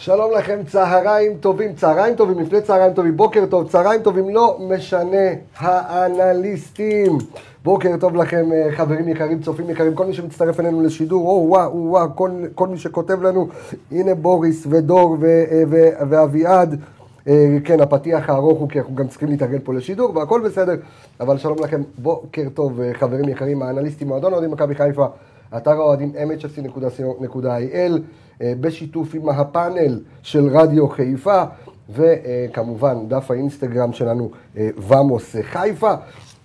שלום לכם, צהריים טובים, לפני צהריים טובים, בוקר טוב, צהריים טובים, לא משנה, האנליסטים. בוקר טוב לכם, חברים יקרים, צופים יקרים, כל מי שמצטרף אלינו לשידור, כל מי שכותב לנו, הנה בוריס ודור ואביעד. כן, הפתיח הארוך הוא כי אנחנו גם צריכים להתארגל פה לשידור, והכל בסדר, אבל שלום לכם, בוקר טוב, חברים יקרים, האנליסטים, מועדון אוהדים מכבי חיפה, אתר האוהדים mhfc.co.il, בשיתוף עם הפאנל של רדיו חיפה, וכמובן דף האינסטגרם שלנו ומוס חיפה,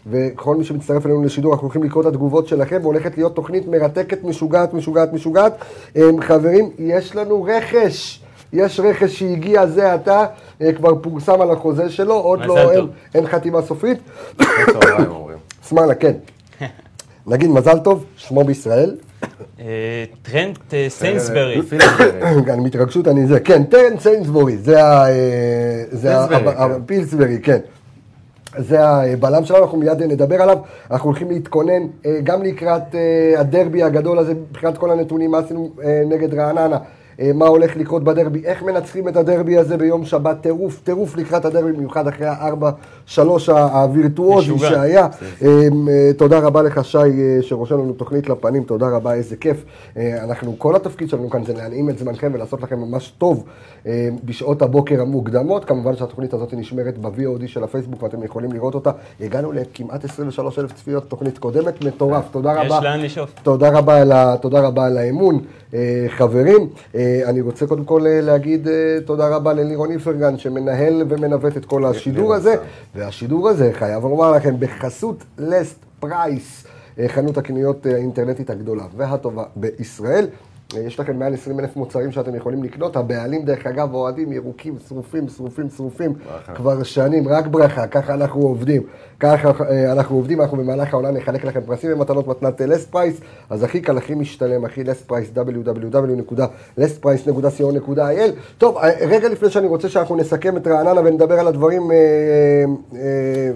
וכל מי שמצטרף אלינו לשידור, אנחנו הולכים לקרוא את התגובות שלכם, והולכת להיות תוכנית מרתקת, משוגעת. חברים, יש לנו רכש. יש רכש שהגיע זה עתה, כבר פורסם על החוזה שלו, עוד לא, אין חתימה סופית. סמאלה, כן. נגיד מזל טוב, שמו בישראל. טרנט סיינסברי. אני מתרגשות, אני זה, כן, טרנט סיינסברי, זה הפילסברי, כן. זה הבלם שלנו, אנחנו מיד נדבר עליו, אנחנו הולכים להתכונן גם לקראת הדרבי הגדול הזה, מבחינת כל הנתונים, מה עשינו נגד רעננה. מה הולך לקרות בדרבי, איך מנצחים את הדרבי הזה ביום שבת, טירוף לקראת הדרבי, במיוחד אחרי ה-4-3 הווירטואוזי שהיה. תודה רבה לך שי שרושם לנו תוכנית לפנים, תודה רבה, איזה כיף. אנחנו, כל התפקיד שלנו כאן זה להנעים את זמנכם ולעשות לכם ממש טוב בשעות הבוקר המוקדמות. כמובן שהתוכנית הזאת נשמרת ב-VOD של הפייסבוק ואתם יכולים לראות אותה. הגענו לכמעט 23,000 צפיות, תוכנית קודמת, מטורף. תודה רבה. יש לאן לשאוף. תודה רבה על האמון, חברים. אני רוצה קודם כל להגיד תודה רבה ללירון איפרגן שמנהל ומנווט את כל השידור הזה, והשידור הזה חייב לומר לכם בחסות לסט פרייס, חנות הקניות האינטרנטית הגדולה והטובה בישראל. יש לכם מעל 20,000 מוצרים שאתם יכולים לקנות, הבעלים דרך אגב אוהדים ירוקים, שרופים, כבר שנים, רק ברכה, ככה אנחנו עובדים, אנחנו במהלך העולם נחלק לכם פרסים ומתנות מתנת לסט פרייס, אז הכי קל, הכי משתלם, הכי לסט פרייס, www.lestprice.co.il. טוב, רגע לפני שאני רוצה שאנחנו נסכם את רעננה ונדבר על הדברים,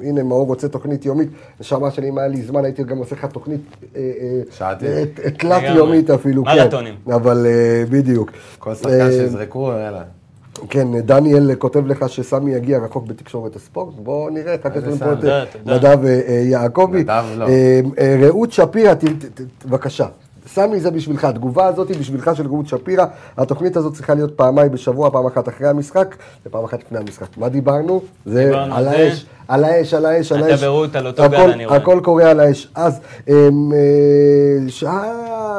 הנה מאור רוצה תוכנית יומית, נשמע שאני, אם היה לי זמן הייתי גם עושה לך תוכנית תלת יומית אפילו, מרתונים. אבל בדיוק. כל שחקן שיזרקו, יאללה. כן, דניאל כותב לך שסמי יגיע רחוק בתקשורת הספורט, בואו נראה, חכה שתולים פה את נדב יעקובי. נדב לא. רעות שפירא, בבקשה. סמי, זה בשבילך, התגובה הזאת היא בשבילך של רעות שפירא, התוכנית הזאת צריכה להיות פעמיים בשבוע, פעם אחת אחרי המשחק ופעם אחת לפני המשחק. מה דיברנו? זה על האש. על האש. הדברות על אותו גן, אני רואה. הכל קורה על האש. אז,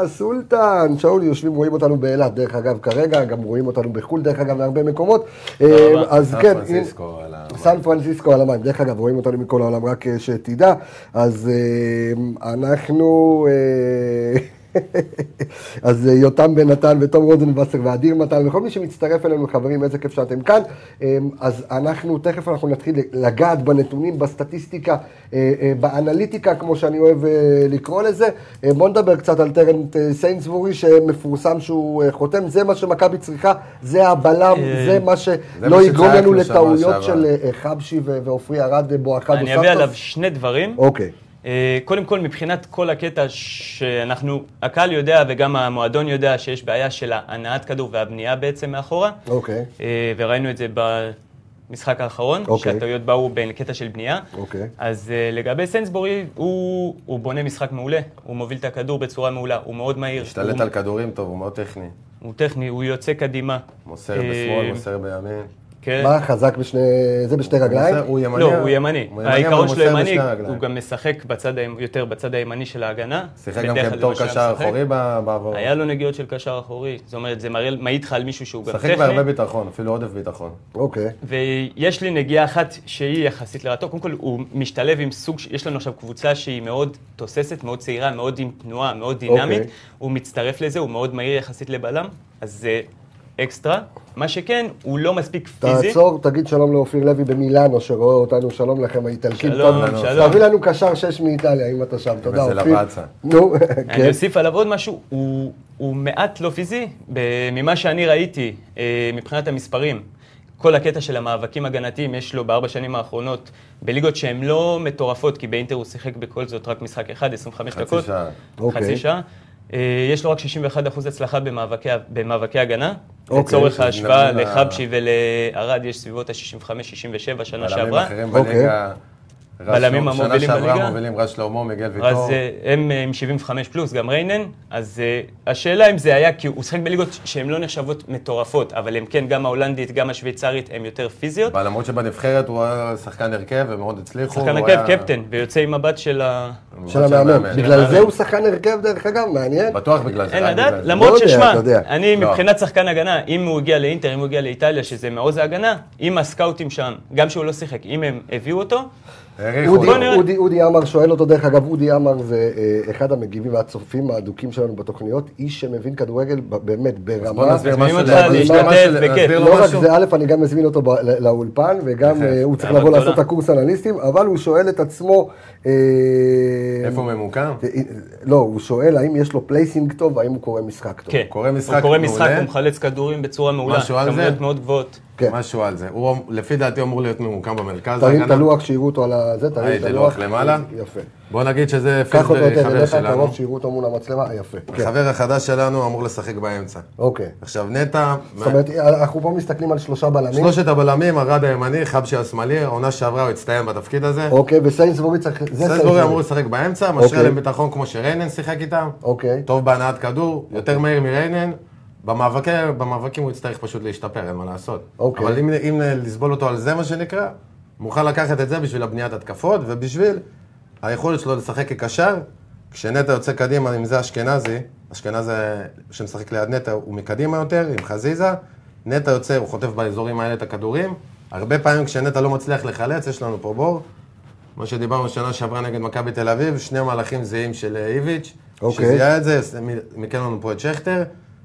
סולטן, שאול, יושבים, רואים אותנו באילת, דרך אגב, כרגע, גם רואים אותנו בחול, דרך אגב, להרבה מקומות. אז כן, סן פרנסיסקו על המים, דרך אגב, רואים אותנו מכל העולם, רק שתדע. אז אנחנו... אז יותם בן נתן ותום רוזנבסר ואדיר מתן וכל מי שמצטרף אלינו, חברים, איזה כיף שאתם כאן. אז אנחנו תכף נתחיל לגעת בנתונים, בסטטיסטיקה, באנליטיקה כמו שאני אוהב לקרוא לזה. בוא נדבר קצת על טרנט סיינסבורי שמפורסם שהוא חותם, זה מה שמכבי צריכה, זה הבלם, זה מה שלא יגרום לנו לטעויות של חבשי ואופרי ארד בואחד. אני אביא עליו שני דברים. אוקיי. קודם כל, מבחינת כל הקטע שאנחנו, הקהל יודע וגם המועדון יודע שיש בעיה של הנעת כדור והבנייה בעצם מאחורה. אוקיי. וראינו את זה במשחק האחרון, שהטעויות באו בין קטע של בנייה. אוקיי. אז לגבי סיינסבורי, הוא בונה משחק מעולה, הוא מוביל את הכדור בצורה מעולה, הוא מאוד מהיר. משתלט על כדורים טוב, הוא מאוד טכני. הוא טכני, הוא יוצא קדימה. מוסר בשמאל, מוסר בימין. מה חזק בשני, זה בשתי רגליים? הוא ימני. לא, הוא ימני. העיקרון שלו ימני, הוא גם משחק יותר בצד הימני של ההגנה. שיחק גם כתור קשר אחורי בעבור. היה לו נגיעות של קשר אחורי, זאת אומרת, זה מעיד לך על מישהו שהוא גם טכני. שחק בהרבה ביטחון, אפילו עודף ביטחון. אוקיי. ויש לי נגיעה אחת שהיא יחסית לרעתו, קודם כל הוא משתלב עם סוג, יש לנו עכשיו קבוצה שהיא מאוד תוססת, מאוד צעירה, מאוד עם תנועה, מאוד דינמית. הוא מצטרף לזה, הוא מאוד מהיר יחסית לבלם, אז אקסטרה, מה שכן, הוא לא מספיק פיזי. תעצור, תגיד שלום לאופיר לוי במילאנו, שרואה אותנו, שלום לכם, האיטלקים. שלום. תביא לנו קשר 6 מאיטליה, אם אתה שם, תודה אופיר. וזה לבאצה. נו, כן. אני אוסיף עליו עוד משהו, הוא מעט לא פיזי, ממה שאני ראיתי, מבחינת המספרים, כל הקטע של המאבקים הגנתיים יש לו בארבע שנים האחרונות, בליגות שהן לא מטורפות, כי באינטר הוא שיחק בכל זאת רק משחק אחד, 25 דקות. חצי שעה. יש לו רק 61% הצלחה במאבקי הגנה. לצורך ההשוואה לחבשי ולערד יש סביבות ה-65-67 שנה שעברה. בלמים המובילים בליגה. שנה שעברה מובילים רז שלמה, מיגל ויטור. אז הם עם 75 פלוס, גם ריינן. אז השאלה אם זה היה, כי הוא שחק בליגות שהן לא נחשבות מטורפות, אבל הן כן, גם ההולנדית, גם השוויצרית, הן יותר פיזיות. אבל למרות שבנבחרת הוא היה שחקן הרכב, הם מאוד הצליחו. שחקן הרכב, קפטן, ויוצא עם מבט של המאמן. בגלל זה הוא שחקן הרכב דרך אגב, מעניין. בטוח בגלל זה. אין לדעת, למרות ששמע, אני מבחינת שחקן הגנה, אם הוא הגיע לאינטר, אם הוא הגיע לאיטליה, שזה מעוז ההגנה, אם הסקאוטים שם, גם שהוא לא שיחק, אם הם הביאו אותו, אודי אמר שואל אותו, דרך אגב, אודי אמר זה אחד המגיבים והצופים האדוקים שלנו בתוכניות, איש שמבין כדורגל באמת ברמה. בוא נזמין אותך להשתתף בכיף. לא רק זה, א', אני גם מזמין אותו לאולפן, וגם הוא צריך לבוא לעשות את הקורס אנליסטים, אבל הוא שואל את עצמו... איפה ממוקם? לא, הוא שואל האם יש לו פלייסינג טוב, האם הוא קורא משחק טוב. כן, הוא קורא משחק, הוא מחלץ כדורים בצורה מעולה, כמויות מאוד גבוהות. משהו על זה. הוא לפי דעתי אמור להיות ממוקם במרכז. תרים את הלוח שיראו אותו על זה, תרים את הלוח למעלה. יפה. בוא נגיד שזה פיזברי חבר שלנו. שיראו אותו מול המצלמה, יפה. החבר החדש שלנו אמור לשחק באמצע. אוקיי. עכשיו נטע... זאת אומרת, אנחנו פה מסתכלים על שלושה בלמים. שלושת הבלמים, הרד הימני, חבשי השמאלי, העונה שעברה הוא הצטיין בתפקיד הזה. אוקיי, וסיינסבורי צריך... סיינסבורי אמור לשחק באמצע, משרה להם ביטחון כמו שריינן שיחק איתם. אוקיי. טוב בהנעת כדור, יותר מהיר מריינן. במאבקים הוא יצטרך פשוט להשתפר, אין מה לעשות. אבל אם לסבול אותו על זה מה שנקרא, מוכן לקחת את זה בשביל הבניית התקפות ובשביל היכולת שלו לשחק כקשר. כשנטע יוצא קדימה, אם זה אשכנזי שמשחק ליד נטע הוא מקדימה יותר, עם חזיזה, נטע יוצא, הוא חוטף באזורים האלה את הכדורים. הרבה פעמים כשנטע לא מצליח לחלץ, יש לנו פה בור. מה שדיברנו שנה שעברה נגד מכבי תל אביב, שני מהלכים זהים של איביץ' שזיהה את זה, מכן לנו פה את שכטר.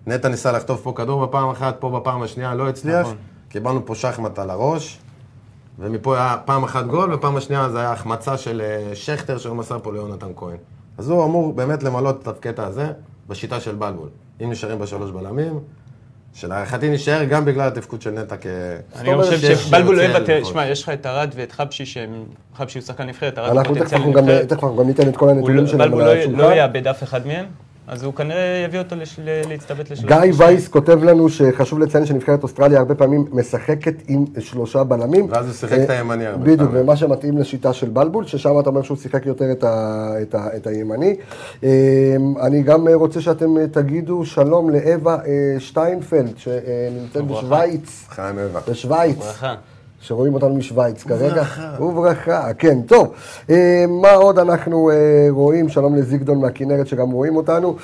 נטע ניסה לחטוף פה כדור בפעם אחת, פה בפעם השנייה, לא הצליח. קיבלנו פה שחמט על הראש, ומפה היה פעם אחת גול, ופעם השנייה זה היה החמצה של שכטר, שהוא מסר פה ליונתן כהן. אז הוא אמור באמת למלות את הקטע הזה בשיטה של בלבול. אם נשארים בשלוש בלמים, שלהערכתי נשאר גם בגלל התפקוד של נטע כ... אני חושב שבלבול לא יבטל, שמע, יש לך את הרד ואת חבשי שהם... חבשי הוא שחקן נבחרת, הרד פוטנציאל נבחרת. אנחנו גם ניתן את כל הנתונים שלהם. בלבול לא יאבד אף אחד מהם. אז הוא כנראה יביא אותו להצטוות לשלושה. גיא וייס כותב לנו שחשוב לציין שנבחרת אוסטרליה הרבה פעמים משחקת עם שלושה בלמים. ואז הוא שיחק את הימני הרבה פעמים. בדיוק, ומה שמתאים לשיטה של בלבול, ששם אתה אומר שהוא שיחק יותר את הימני. אני גם רוצה שאתם תגידו שלום לאווה שטיינפלד, שנמצאת בשוויץ. חיים אווה. בשוויץ. ברכה. שרואים אותנו משוויץ כרגע. וברכה. כן, טוב. מה עוד אנחנו רואים? שלום לזיגדון מהכינרת שגם רואים אותנו.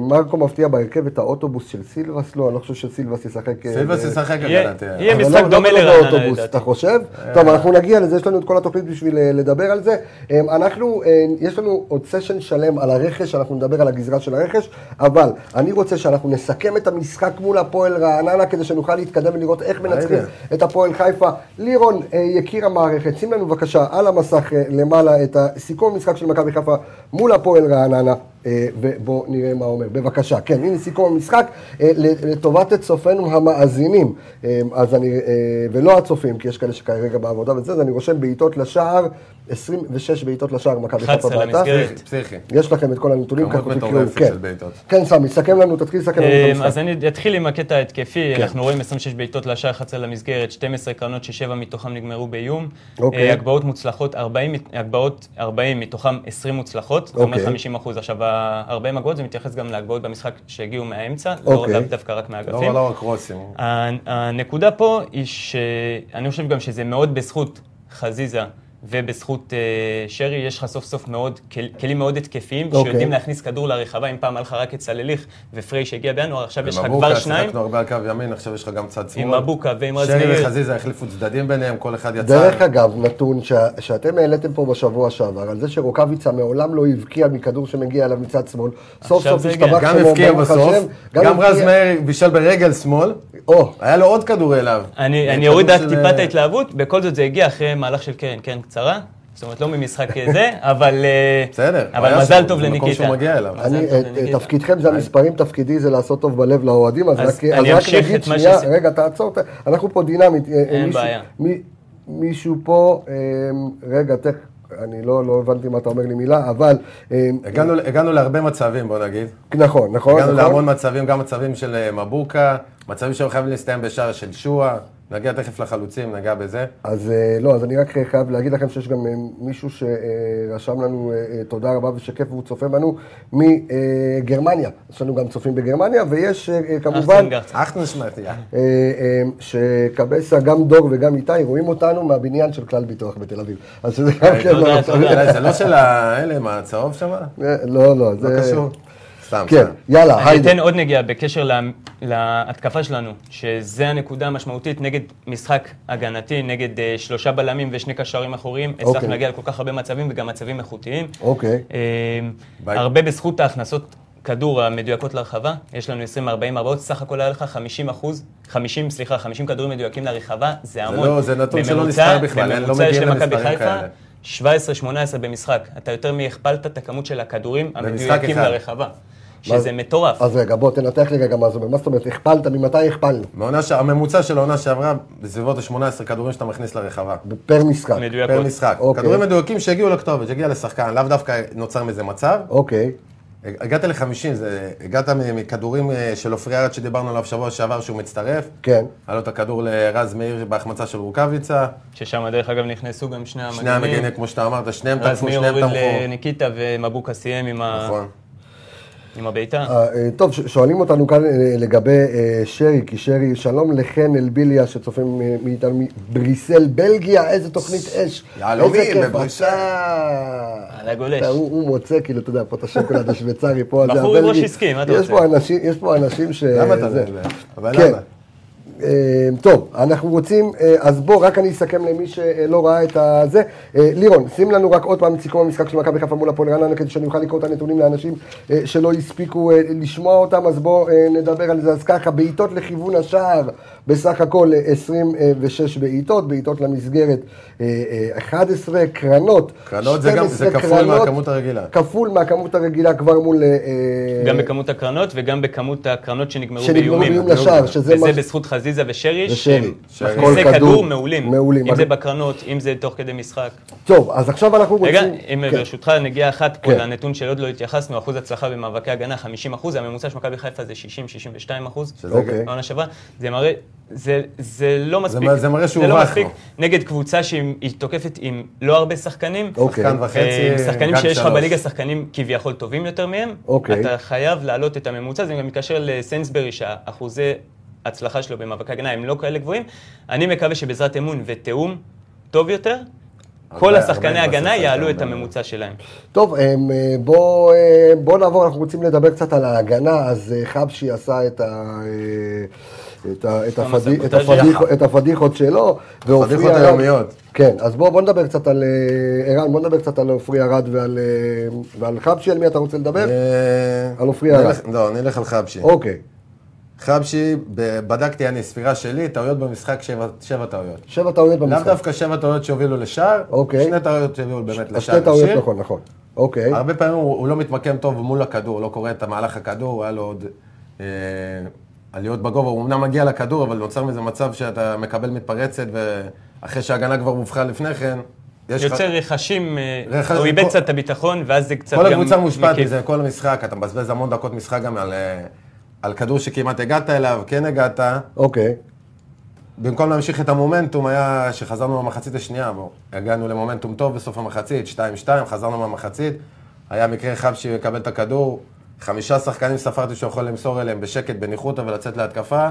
מרקו מפתיע בהרכב את האוטובוס של סילבס. לא, אני לא חושב שסילבס ישחק... סילבס ישחק, יהיה משחק דומה לרעננה. אתה חושב? טוב, אנחנו נגיע לזה. יש לנו את כל התוכנית בשביל לדבר על זה. אנחנו, יש לנו עוד סשן שלם על הרכש, אנחנו נדבר על הגזרה של הרכש, אבל אני רוצה שאנחנו נסכם את המשחק מול הפועל רעננה כדי שנוכל להתקדם ולראות איך מנצחים את הפועל חיפה. לירון, יקיר המערכת, שים לנו בבקשה על המסך למעלה את הסיכום משחק של מכבי חיפה מול הפועל רעננה, ובוא נראה מה אומר. בבקשה, כן, הנה סיכום המשחק לטובת הצופנו המאזינים, אז אני, ולא הצופים, כי יש כאלה שכרגע בעבודה וזה, אז אני רושם בעיטות לשער, 26 בעיטות לשער מכבי חיפה בעטה. יש לכם את כל הנתונים, כן, סמי, סכם לנו, תתחיל לסכם לנו. אז אני אתחיל עם הקטע ההתקפי, אנחנו רואים 26 בעיטות לשער, 11 למסגרת, 12 קרנות ש7 מתוכם נגמרו באיום, הגבהות מוצלחות 40, מתוכם 20 מוצלחות, זאת אומרת 50%. עכשיו 40 הגבהות, זה מתייחס גם להגבהות במשחק שהגיעו מהאמצע, לא דווקא רק מהאגפים. לא רק רוסים. הנקודה פה היא שאני חושב גם שזה מאוד בזכות חזיזה ובזכות שרי, יש לך סוף סוף מאוד, כלים מאוד התקפיים, שיודעים להכניס כדור לרחבה, אם פעם הלך רק את סלליך ופרי שהגיע בינואר, עכשיו יש לך כבר שניים. עם אבוקה, שחקנו הרבה על קו ימין, עכשיו יש לך גם צד שמאל. עם אבוקה ועם רז מאיר. שרי וחזיזה החליפו צדדים ביניהם, כל אחד יצא. דרך אגב, נתון שאתם העליתם פה בשבוע שעבר, על זה שרוקביצה מעולם לא הבקיע מכדור שמגיע אליו מצד שמאל. סוף סוף השתבח גם הבקיע בסוף, גם רז מאיר בישל ברגל שמאל. היה לו עוד כדור אליו. אני אוריד רק טיפת ההתלהבות, בכל זאת זה הגיע אחרי מהלך של קרן, קרן קצרה, זאת אומרת לא ממשחק זה, אבל מזל טוב לניקיטה. תפקידכם זה המספרים, תפקידי זה לעשות טוב בלב לאוהדים, אז רק נגיד שנייה, רגע תעצור, אנחנו פה דינמית, מישהו פה, רגע תכף, אני לא הבנתי מה אתה אומר לי מילה, אבל... הגענו להרבה מצבים, בוא נגיד. נכון, נכון. הגענו להמון מצבים, גם מצבים של מבוקה, מצבים שלא חייבים להסתיים בשער של שועה, נגיע תכף לחלוצים, נגע בזה. אז לא, אז אני רק חייב להגיד לכם שיש גם מישהו שרשם לנו תודה רבה ושכיף והוא צופה בנו מגרמניה. יש לנו גם צופים בגרמניה, ויש כמובן... אכטנשמרטיה. שקבסה, גם דור וגם איתי רואים אותנו מהבניין של כלל ביטוח בתל אביב. אז זה גם כן לא... זה לא של האלה, מה הצהוב שם? לא, לא. לא קשור. סתם, כן, יאללה. אני אתן עוד נגיעה בקשר להתקפה שלנו, שזה הנקודה המשמעותית נגד משחק הגנתי, נגד שלושה בלמים ושני קשרים אחוריים. הצלחנו להגיע לכל כך הרבה מצבים וגם מצבים איכותיים. אוקיי. הרבה בזכות ההכנסות כדור המדויקות לרחבה. יש לנו 20-40-40, סך הכל היה לך 50 כדורים מדויקים לרחבה, זה המון. זה נתון שלא נסתר בכלל, לא מגיע למספרים כאלה. 17-18 במשחק, אתה יותר מהכפלת את הכמות של הכדורים המדויקים לרחבה. שזה מטורף. אז רגע, בוא תנתח לי רגע מה זאת אומרת. מה זאת אומרת, הכפלת, ממתי הכפלנו? הממוצע של העונה שעברה בסביבות ה-18 כדורים שאתה מכניס לרחבה. פר משחק. מדויקות. פר משחק. כדורים מדויקים שהגיעו לכתובת, שהגיע לשחקן, לאו דווקא נוצר מזה מצב. אוקיי. הגעת ל-50, הגעת מכדורים של אופריארד שדיברנו עליו שבוע שעבר שהוא מצטרף. כן. עלו את הכדור לרז מאיר בהחמצה של רוקביצה. ששם דרך אגב נכנסו גם שני המגנים. שני המגנים, כמו שאתה אמרת, שניהם תמכו. רז מאיר הוריד לניקיטה ומבוקה סיים עם הביתה. טוב, שואלים אותנו כאן לגבי שרי, כי שרי, שלום לכן אלביליה שצופים מאיתנו מבריסל, בלגיה, איזה תוכנית אש. יעלומים, בבריסל. על הגולש. הוא מוצא, כאילו, אתה יודע, פה את השוקולד השוויצרי, פה על זה הבלגי. בחור ראש עסקי, מה אתה רוצה? יש פה אנשים ש... למה אתה נדבר? אבל למה? טוב, אנחנו רוצים, אז בוא, רק אני אסכם למי שלא ראה את זה. לירון, שים לנו רק עוד פעם את סיכום המשחק של מכבי חיפה מול הפועל רעננה, כדי שאני אוכל לקרוא את הנתונים לאנשים שלא הספיקו לשמוע אותם, אז בוא נדבר על זה. אז ככה, בעיטות לכיוון השער, בסך הכל 26 בעיטות, בעיטות למסגרת 11, קרנות. קרנות זה גם, זה כפול מהכמות הרגילה. כפול מהכמות הרגילה כבר מול... גם בכמות הקרנות וגם בכמות הקרנות שנגמרו באיומים. וזה בזכות חזיזה ושרי, שהם מכניסי כדור מעולים. אם זה בקרנות, אם זה תוך כדי משחק. טוב, אז עכשיו אנחנו רוצים... רגע, אם ברשותך נגיעה אחת פה לנתון שעוד לא התייחסנו, אחוז הצלחה במאבקי הגנה 50%, הממוצע של מכבי חיפה זה 60-62%. זה לא מספיק. זה מראה שהוא מספיק נגד קבוצה שהיא תוקפת עם לא הרבה שחקנים. שחקן וחצי. שחקנים שיש לך בליגה, שחקנים כביכול טובים יותר מהם. אתה חייב להעלות את הממוצע. זה גם מתקשר לסנסברי שהאחוזי ההצלחה שלו במאבק הגנה הם לא כאלה גבוהים. אני מקווה שבעזרת אמון ותאום טוב יותר, כל השחקני הגנה יעלו את הממוצע שלהם. טוב, בואו נעבור, אנחנו רוצים לדבר קצת על ההגנה, אז חבשי עשה את הפדיחות שלו. הפדיחות היומיות. כן, אז בואו נדבר קצת על ערן, בואו נדבר קצת על אופרי ארד ועל חבשי. על מי אתה רוצה לדבר? על אופרי ארד. לא, אני אלך על חבשי. אוקיי. חבשי, בדקתי, אני ספירה שלי, טעויות במשחק, 7 טעויות. 7 טעויות במשחק. לאו דווקא 7 טעויות שהובילו לשער, 2 טעויות שהובילו באמת לשער. 2 טעויות, נכון, נכון. אוקיי. הרבה פעמים הוא לא מתמקם טוב מול הכדור, לא קורא את המהלך הכדור, היה לו עוד עליות בגובה, הוא אמנם מגיע לכדור, אבל נוצר מזה מצב שאתה מקבל מתפרצת, ואחרי שההגנה כבר מובכה לפני כן, יוצר רכשים, הוא איבד קצת את הביטחון, ואז זה קצת גם... כל הקבוצה מושפעת מזה, כל המשחק, אתה מבזבז המון דקות משחק גם על כדור שכמעט הגעת אליו, כן הגעת. אוקיי. במקום להמשיך את המומנטום, היה שחזרנו במחצית השנייה, הגענו למומנטום טוב בסוף המחצית, 2-2, חזרנו במחצית, היה מקרה חבשי יקבל את הכדור, 5 שחקנים ספרתי שיכול למסור אליהם בשקט, בניחות, אבל לצאת להתקפה,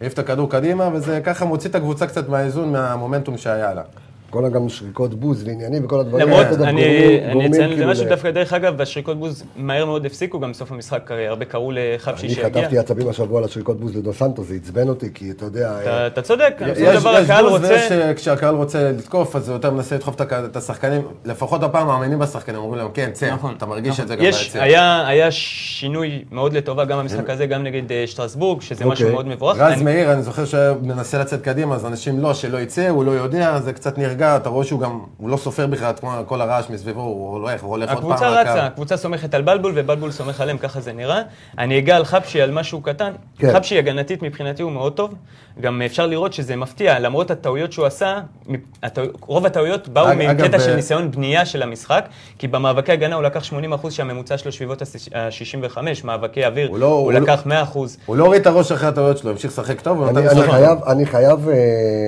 העיף את הכדור קדימה, וזה ככה מוציא את הקבוצה קצת מהאיזון, מהמומנטום שהיה לה. כל גם שריקות בוז ועניינים וכל הדברים. למרות, אני אציין את זה משהו דווקא דרך אגב, והשריקות בוז מהר מאוד הפסיקו, גם בסוף המשחק הרבה קראו לחבשי שהגיע. אני כתבתי עצבים השבוע על השריקות בוז לדו סנטו, זה עצבן אותי, כי אתה יודע... אתה צודק, זה דבר הקהל רוצה... כשהקהל רוצה לתקוף, אז הוא יותר מנסה לדחוף את השחקנים, לפחות הפעם מאמינים בשחקנים, אומרים להם, כן, צא, אתה מרגיש את זה גם בעצם. היה שינוי מאוד לטובה גם במשחק הזה, גם נגד שטרסבורג, שזה משהו מאוד מבורך. רז מאיר, אני זוכר שהוא מנסה לצאת קדימה, אז אנשים לא, שלא יצא, הוא לא יודע, זה קצת נרגע. רגע, אתה רואה שהוא גם, הוא לא סופר בכלל, כמו כל הרעש מסביבו, הוא הולך, הוא הולך עוד פעם. הקבוצה רצה, הקבוצה סומכת על בלבול, ובלבול סומך עליהם, ככה זה נראה. אני אגע על חבשי, על משהו קטן. חבשי הגנתית מבחינתי הוא מאוד טוב. גם אפשר לראות שזה מפתיע, למרות הטעויות שהוא עשה, רוב הטעויות באו מקטע של ניסיון בנייה של המשחק, כי במאבקי הגנה הוא לקח 80% שהממוצע שלו סביבות ה-65, מאבקי אוויר, הוא לקח 100%. הוא לא הוריד את הראש אחרי הטעויות שלו, המשיך לשחק טוב, אני חייב...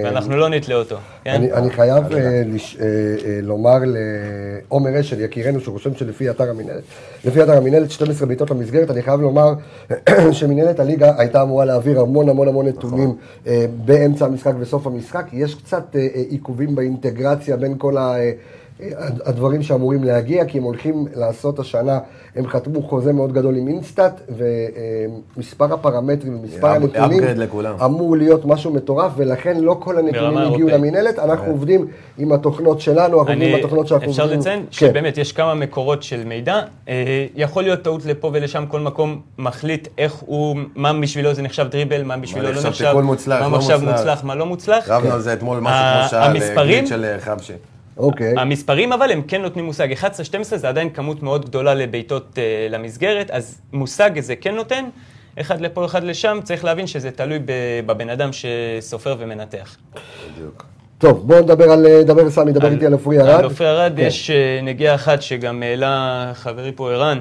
ואנחנו לא נתלה אותו. אני חייב לומר לעומר אשל, יקירנו, שרושם שלפי אתר המינהלת 12 בעיטות למסגרת, אני חייב לומר שמינהלת הליגה הייתה אמורה להעביר המון נתונים באמצע המשחק וסוף המשחק. יש קצת עיכובים באינטגרציה בין כל הדברים שאמורים להגיע, כי הם הולכים לעשות השנה, הם חתמו חוזה מאוד גדול עם אינסטאט, ומספר הפרמטרים ומספר הנתונים אמור להיות משהו מטורף, ולכן לא כל הנתונים הגיעו למנהלת. אנחנו עובדים עם התוכנות שלנו, אנחנו עובדים עם התוכנות שאנחנו עובדים. אפשר לציין שבאמת יש כמה מקורות של מידע, יכול להיות טעות לפה ולשם, כל מקום מחליט איך הוא, מה בשבילו זה נחשב דריבל, מה בשבילו לא נחשב, מה נחשב מוצלח, מה לא מוצלח. רבנו על זה אתמול משהו כמו שעה של חבשי. המספרים אבל הם כן נותנים מושג, 11-12 זה עדיין כמות מאוד גדולה לבעיטות למסגרת, אז מושג זה כן נותן, אחד לפה, אחד לשם, צריך להבין שזה תלוי בבן אדם שסופר ומנתח. בדיוק. טוב, בואו נדבר על, דבר איתי על אופרי ארד. על אופרי ארד יש נגיעה אחת שגם העלה חברי פה ערן,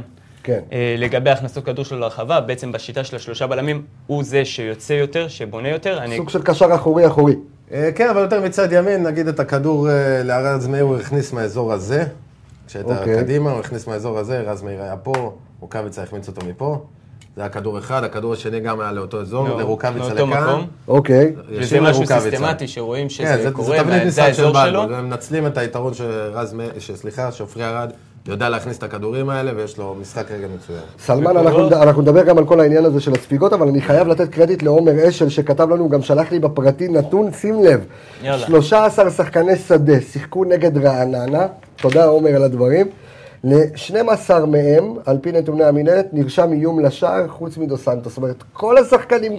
לגבי הכנסות כדור שלו לרחבה, בעצם בשיטה של השלושה בלמים, הוא זה שיוצא יותר, שבונה יותר. סוג של קשר אחורי. כן, אבל יותר מצד ימין, נגיד את הכדור לרז מאיר, הוא הכניס מהאזור הזה, כשהייתה קדימה, הוא הכניס מהאזור הזה, רז מאיר היה פה, רוקאביצה הכניס אותו מפה, זה היה כדור אחד, הכדור השני גם היה לאותו אזור, לרוקאביצה לכאן. אוקיי. וזה משהו סיסטמטי שרואים שזה קורה, זה האזור שלו. הם מנצלים את היתרון שאופרי ארד יודע להכניס את הכדורים האלה, ויש לו משחק רגע מצוין. סלמן, אנחנו נדבר גם על כל העניין הזה של הספיגות, אבל אני חייב לתת קרדיט לעומר אשל, שכתב לנו, גם שלח לי בפרטי נתון, שים לב, 13 שחקני שדה שיחקו נגד רעננה, תודה עומר על הדברים, ל-12 מהם, על פי נתוני המינהלת, נרשם איום לשער חוץ מדו סנטוס. זאת אומרת, כל השחקנים,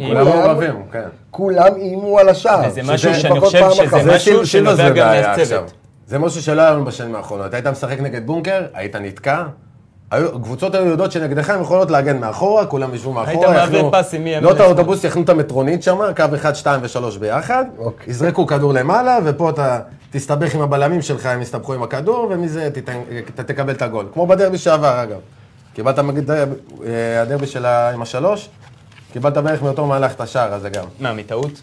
כולם אימו על השער. זה משהו שאני חושב שזה משהו שנובע גם מהצוות. זה משהו שלא היה לנו בשנים האחרונות. היית משחק נגד בונקר, היית נתקע. קבוצות היו יודעות שנגדך הן יכולות להגן מאחורה, כולם ישבו מאחורה. היית מעביר פסים מי ימין. לא את האוטובוס, יחנו את המטרונית שם, קו 1, 2 ו3 ביחד. יזרקו כדור למעלה, ופה אתה תסתבך עם הבלמים שלך, הם יסתבכו עם הכדור, ומזה אתה תקבל את הגול. כמו בדרבי שעבר, אגב. קיבלת הדרבי עם השלוש, קיבלת בערך מאותו מהלך את השער הזה גם. מה, מטעות?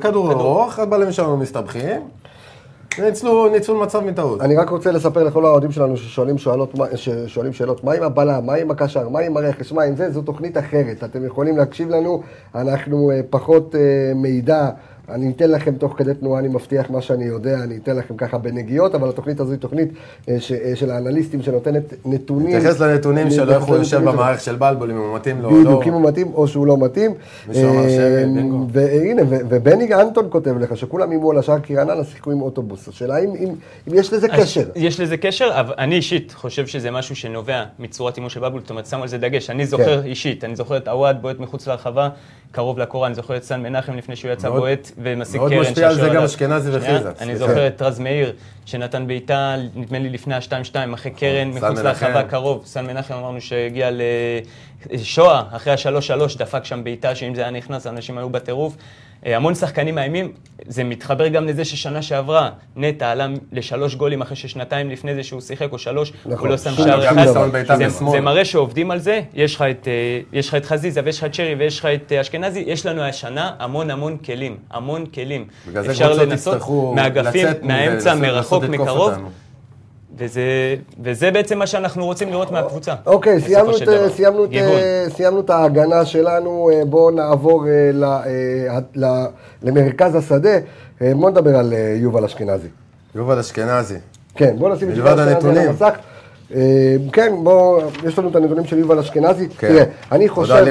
כדור ארוך, הבלמים שלנו מסתבכים. ניצול מצב מטעות. אני רק רוצה לספר לכל האוהדים שלנו ששואלים שאלות, מה עם הבלם, מה עם הקשר, מה עם הרכש, מה עם זה, זו תוכנית אחרת. אתם יכולים להקשיב לנו, אנחנו פחות מידע, אני אתן לכם תוך כדי תנועה, אני מבטיח מה שאני יודע, אני אתן לכם ככה בנגיעות, אבל התוכנית הזו היא תוכנית של האנליסטים שנותנת נתונים. תתייחס לנתונים שלו, איך הוא יושב במערך של בלבול, אם הוא מתאים לו או לא. בדיוק, אם הוא מתאים או שהוא לא מתאים. והנה, ובני אנטון כותב לך שכולם אימו על השער כי רעננה שיחקו עם אוטובוס. השאלה אם יש לזה קשר. יש לזה קשר, אבל אני אישית חושב שזה משהו שנובע מצורת אימו של בלבול, זאת אומרת, שם על זה דגש. אני זוכר אישית, אני זוכר את עווד בועט מחוץ לרחבה, קרוב לקורה, אני זוכר את סן מנחם לפני שהוא יצא בועט ומסיק קרן. מאוד משפיע על זה גם אשכנזי וחיזס. אני זוכר את רז מאיר שנתן בעיטה, נדמה לי לפני ה-2-2, אחרי קרן מחוץ לרחבה קרוב. סן מנחם אמרנו שהגיע לשואה, אחרי ה-3-3 דפק שם בעיטה, שאם זה היה נכנס, אנשים היו בטירוף. המון שחקנים מאיימים, זה מתחבר גם לזה ששנה שעברה, נטע עלה ל3 גולים אחרי ששנתיים לפני זה שהוא שיחק או 3, הוא לא שם שער אחד, זה מראה שעובדים על זה, יש לך את חזיזה ויש לך את שרי ויש לך את אשכנזי, יש לנו השנה המון כלים, אפשר לנסות מאגפים, מהאמצע, מרחוק, מקרוב, וזה בעצם מה שאנחנו רוצים לראות מהקבוצה. אוקיי, סיימנו את ההגנה שלנו, בואו נעבור למרכז השדה. בואו נדבר על יובל אשכנזי. יובל אשכנזי. כן, בואו נשים את יובל אשכנזי על המסך. כן, בואו, יש לנו את הנתונים של יובל אשכנזי. תראה, אני חושב,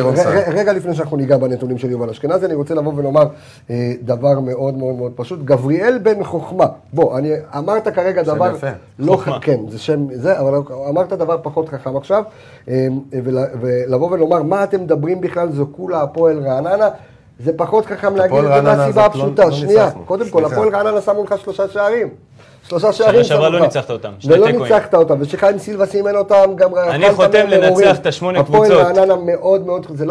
רגע לפני שאנחנו ניגע בנתונים של יובל אשכנזי, אני רוצה לבוא ולומר דבר מאוד מאוד פשוט. גבריאל בן חוכמה. בוא, אני אמרת כרגע דבר... שם יפה. כן, זה שם זה, אבל אמרת דבר פחות חכם עכשיו, ולבוא ולומר מה אתם מדברים בכלל, זו כולה הפועל רעננה. זה פחות חכם להגיד את זה מהסיבה הפשוטה. שנייה, קודם כל, הפועל רעננה שמו לך 3 שערים. 3 שערים שמו לך. שעבר לא ניצחת אותם. ולא ניצחת אותם, ושחיים סילבס סימן אותם, גם אני חותם לנצח את 8 קבוצות. הפועל רעננה מאוד מאוד, זה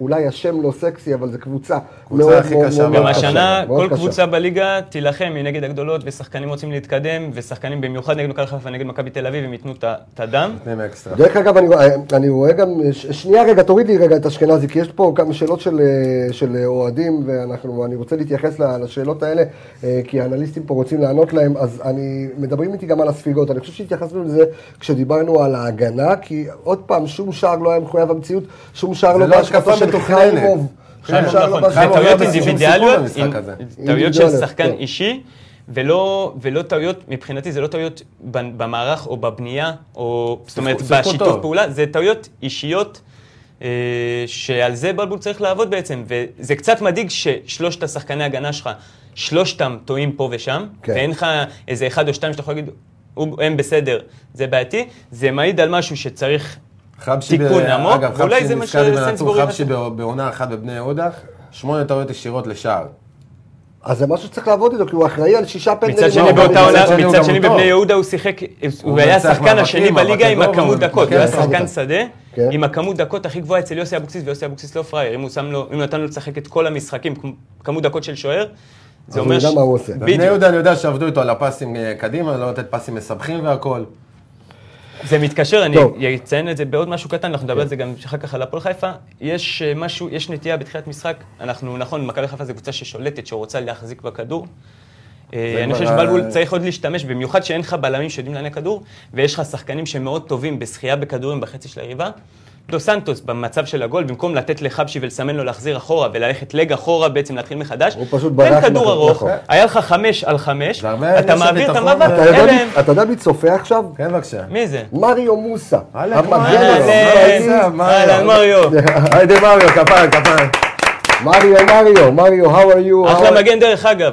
אולי השם לא סקסי, אבל זה קבוצה מאוד מאוד קשה. גם השנה, כל קבוצה בליגה תילחם מנגד הגדולות, ושחקנים רוצים להתקדם, ושחקנים במיוחד נגד מכבי חיפה, נגד מכבי תל אביב, הם יתנו את הדם. דרך אגב, אני רואה גם, שנייה רגע, תוריד לי רגע את אשכנזי, כי יש פה כמה שאלות של אוהדים, ואני רוצה להתייחס לשאלות האלה, כי האנליסטים פה רוצים לענות להם, אז מדברים איתי גם על הספיגות. אני חושב שהתייחסנו לזה כשדיברנו על ההגנה, כי עוד פעם, שום שער לא היה מחויב המציאות, שום שער לא בהשקפה של חיימוב. וטעויות אינדיבידואליות, טעויות של שחקן אישי, ולא טעויות, מבחינתי זה לא טעויות במערך או בבנייה, או זאת אומרת, בשיתוף פעולה, זה טעויות אישיות, שעל זה בלבול צריך לעבוד בעצם, וזה קצת מדאיג ששלושת השחקני הגנה שלך, שלושתם טועים פה ושם, ואין לך איזה אחד או שתיים שאתה יכול להגיד, הם בסדר, זה בעייתי, זה מעיד על משהו שצריך תיקון עמוק, ואולי זה מה שסנסבורי חפשי בעונה אחת בבני יהודה, 8 טעויות ישירות לשער. אז זה משהו שצריך לעבוד איתו, כי הוא אחראי על 6 פנדלים. מצד שני בבני יהודה הוא שיחק, הוא היה השחקן השני בליגה עם הכמות דקות, הוא היה שחקן שדה, עם הכמות דקות הכי גבוהה אצל יוסי אבוקסיס, ויוסי אבוקסיס לא פראייר, אם נתן לו לשחק את כל המשחקים, כמות דקות של שוער, זה אומר ש... אני יודע מה הוא עושה. בני יהודה אני יודע שעבדו איתו על הפסים קדימה, לא לתת פסים מסבכים והכל. זה מתקשר, אני אציין את זה בעוד משהו קטן, אנחנו נדבר על זה גם אחר כך על הפועל חיפה. יש משהו, יש נטייה בתחילת משחק, אנחנו, נכון, מכבי חיפה זה קבוצה ששולטת, שרוצה להחזיק בכדור. אני חושב שבלבול צריך עוד להשתמש, במיוחד שאין לך בלמים שיודעים להניע כדור, ויש לך שחקנים שמאוד טובים בשחייה בכדורים בחצי של היריבה. דו סנטוס במצב של הגול, במקום לתת לחבשי ולסמן לו להחזיר אחורה וללכת לג אחורה, בעצם להתחיל מחדש, אין כדור ארוך, היה לך 5 על 5, אתה מעביר את המאבק, אליהם. אתה יודע מי צופה עכשיו? כן, בבקשה. מי זה? מריו מוסה. מריו. היידה מריו, כפיים. מריו, how are you? אחלה מגן דרך אגב.